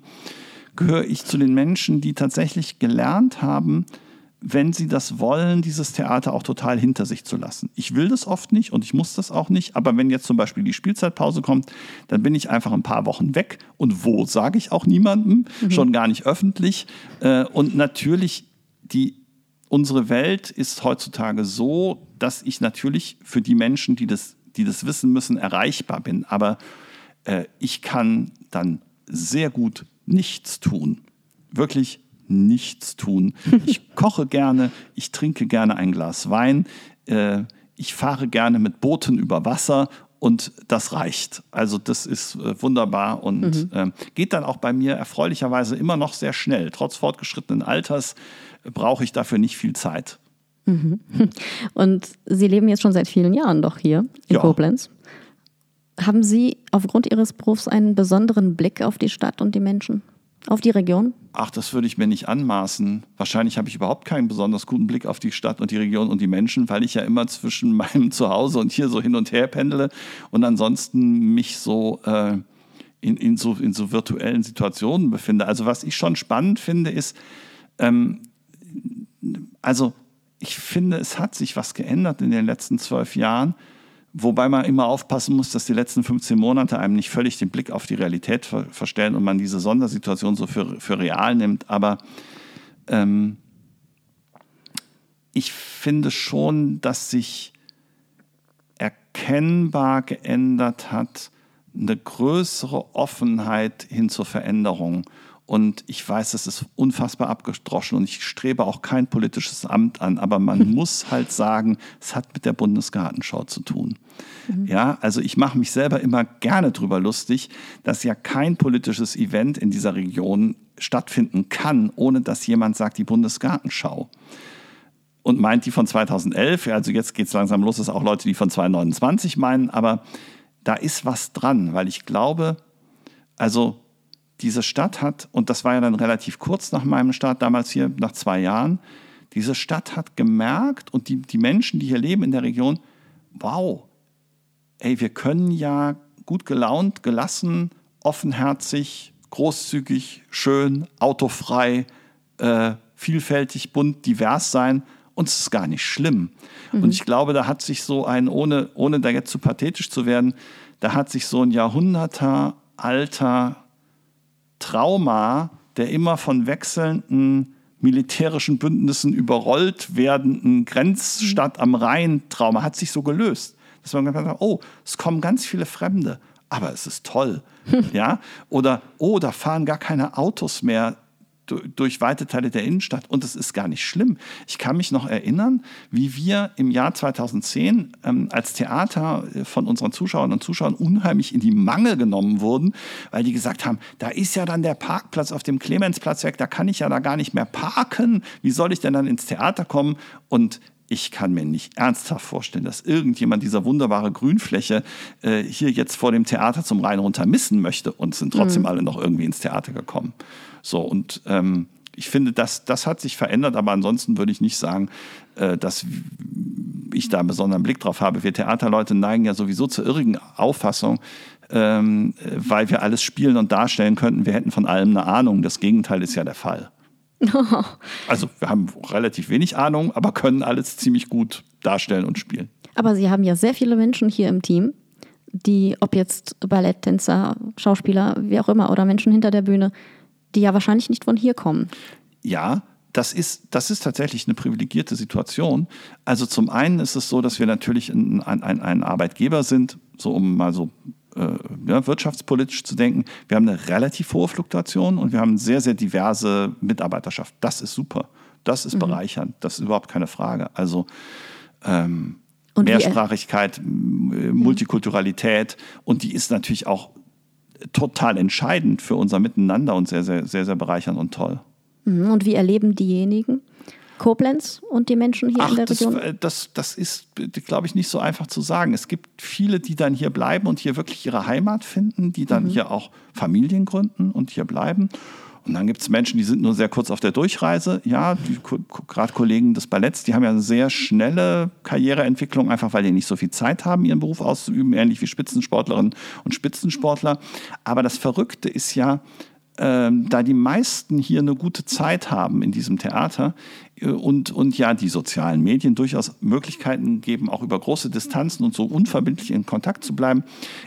gehöre ich zu den Menschen, die tatsächlich gelernt haben, wenn sie das wollen, dieses Theater auch total hinter sich zu lassen. Ich will das oft nicht und ich muss das auch nicht, aber wenn jetzt zum Beispiel die Spielzeitpause kommt, dann bin ich einfach ein paar Wochen weg und wo, sage ich auch niemandem, mhm. schon gar nicht öffentlich. Und natürlich, die, unsere Welt ist heutzutage so, dass ich natürlich für die Menschen, die das, die das wissen müssen, erreichbar bin. Aber äh, ich kann dann sehr gut nichts tun, wirklich nichts tun. Ich koche gerne, ich trinke gerne ein Glas Wein, äh, ich fahre gerne mit Booten über Wasser und das reicht. Also das ist äh, wunderbar und mhm. äh, geht dann auch bei mir erfreulicherweise immer noch sehr schnell. Trotz fortgeschrittenen Alters äh, brauche ich dafür nicht viel Zeit. Mhm. Und Sie leben jetzt schon seit vielen Jahren doch hier in ja. Koblenz. Haben Sie aufgrund Ihres Berufs einen besonderen Blick auf die Stadt und die Menschen? Auf die Region? Ach, das würde ich mir nicht anmaßen. Wahrscheinlich habe ich überhaupt keinen besonders guten Blick auf die Stadt und die Region und die Menschen, weil ich ja immer zwischen meinem Zuhause und hier so hin und her pendle und ansonsten mich so, äh, in, in so in so virtuellen Situationen befinde. Also was ich schon spannend finde, ist, ähm, also ich finde, es hat sich was geändert in den letzten zwölf Jahren. Wobei man immer aufpassen muss, dass die letzten fünfzehn Monate einem nicht völlig den Blick auf die Realität ver- verstellen und man diese Sondersituation so für, für real nimmt. Aber ähm, ich finde schon, dass sich erkennbar geändert hat, eine größere Offenheit hin zur Veränderung. Und ich weiß, das ist unfassbar abgedroschen und ich strebe auch kein politisches Amt an, aber man muss halt sagen, es hat mit der Bundesgartenschau zu tun. Mhm. Ja, also ich mache mich selber immer gerne drüber lustig, dass ja kein politisches Event in dieser Region stattfinden kann, ohne dass jemand sagt, die Bundesgartenschau. Und meint die von zweitausendelf, also jetzt geht es langsam los, dass auch Leute, die von zweitausendneunundzwanzig meinen, aber da ist was dran, weil ich glaube, also diese Stadt hat, und das war ja dann relativ kurz nach meinem Start, damals hier nach zwei Jahren, diese Stadt hat gemerkt und die, die Menschen, die hier leben in der Region, wow, ey, wir können ja gut gelaunt, gelassen, offenherzig, großzügig, schön, autofrei, äh, vielfältig, bunt, divers sein. Und es ist gar nicht schlimm. Mhm. Und ich glaube, da hat sich so ein, ohne, ohne da jetzt zu pathetisch zu werden, da hat sich so ein Jahrhunderter alter Trauma der immer von wechselnden militärischen Bündnissen überrollt werdenden Grenzstadt am Rhein Trauma hat sich so gelöst, dass man gesagt hat, oh, es kommen ganz viele Fremde, aber es ist toll, ja? Oder oh, da fahren gar keine Autos mehr durch weite Teile der Innenstadt und es ist gar nicht schlimm. Ich kann mich noch erinnern, wie wir im Jahr zweitausendzehn ähm, als Theater von unseren Zuschauern und Zuschauern unheimlich in die Mangel genommen wurden, weil die gesagt haben, da ist ja dann der Parkplatz auf dem Clemensplatz weg, da kann ich ja da gar nicht mehr parken, wie soll ich denn dann ins Theater kommen? Und ich kann mir nicht ernsthaft vorstellen, dass irgendjemand dieser wunderbare Grünfläche äh, hier jetzt vor dem Theater zum Rhein runter missen möchte und sind trotzdem mhm. alle noch irgendwie ins Theater gekommen. So, und ähm, ich finde, das, das hat sich verändert, aber ansonsten würde ich nicht sagen, äh, dass ich da einen besonderen Blick drauf habe. Wir Theaterleute neigen ja sowieso zur irrigen Auffassung, ähm, weil wir alles spielen und darstellen könnten, wir hätten von allem eine Ahnung. Das Gegenteil ist ja der Fall. Oh. Also wir haben relativ wenig Ahnung, aber können alles ziemlich gut darstellen und spielen. Aber Sie haben ja sehr viele Menschen hier im Team, die, ob jetzt Balletttänzer, Schauspieler, wie auch immer, oder Menschen hinter der Bühne, die ja wahrscheinlich nicht von hier kommen. Ja, Das ist, das ist tatsächlich eine privilegierte Situation. Also zum einen ist es so, dass wir natürlich ein, ein, ein Arbeitgeber sind, so um mal so äh, ja, wirtschaftspolitisch zu denken. Wir haben eine relativ hohe Fluktuation und wir haben eine sehr, sehr diverse Mitarbeiterschaft. Das ist super. Das ist mhm. bereichernd. Das ist überhaupt keine Frage. Also ähm, Mehrsprachigkeit, mhm. Multikulturalität, und die ist natürlich auch total entscheidend für unser Miteinander und sehr, sehr, sehr, sehr bereichernd und toll. Und wie erleben diejenigen Koblenz und die Menschen hier Ach, in der das, Region? Das, das ist, glaube ich, nicht so einfach zu sagen. Es gibt viele, die dann hier bleiben und hier wirklich ihre Heimat finden, die dann mhm. hier auch Familien gründen und hier bleiben. Und dann gibt es Menschen, die sind nur sehr kurz auf der Durchreise. Ja, gerade Kollegen des Balletts, die haben ja eine sehr schnelle Karriereentwicklung, einfach weil die nicht so viel Zeit haben, ihren Beruf auszuüben, ähnlich wie Spitzensportlerinnen und Spitzensportler. Aber das Verrückte ist ja, Ähm, da die meisten hier eine gute Zeit haben in diesem Theater und, und ja die sozialen Medien durchaus Möglichkeiten geben, auch über große Distanzen und so unverbindlich in Kontakt zu bleiben,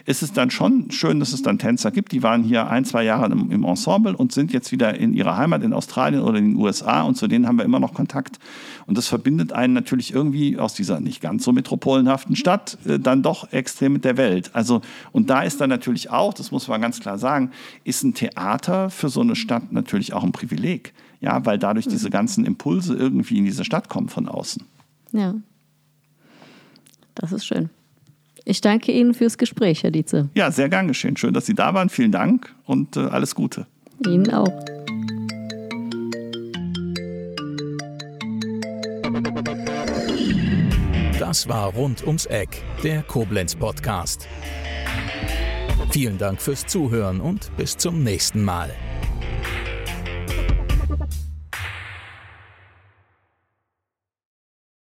ist es dann schon schön, dass es dann Tänzer gibt, die waren hier ein, zwei Jahre im, im Ensemble und sind jetzt wieder in ihrer Heimat in Australien oder in den U S A, und zu denen haben wir immer noch Kontakt. Und das verbindet einen natürlich irgendwie aus dieser nicht ganz so metropolenhaften Stadt äh, dann doch extrem mit der Welt. Also, und da ist dann natürlich auch, das muss man ganz klar sagen, ist ein Theater für so eine Stadt natürlich auch ein Privileg, ja, weil dadurch diese ganzen Impulse irgendwie in diese Stadt kommen von außen. Ja, das ist schön. Ich danke Ihnen fürs Gespräch, Herr Dietze. Ja, sehr gern geschehen. Schön, dass Sie da waren. Vielen Dank und äh, alles Gute. Ihnen auch. Das war Rund ums Eck, der Koblenz-Podcast. Vielen Dank fürs Zuhören und bis zum nächsten Mal.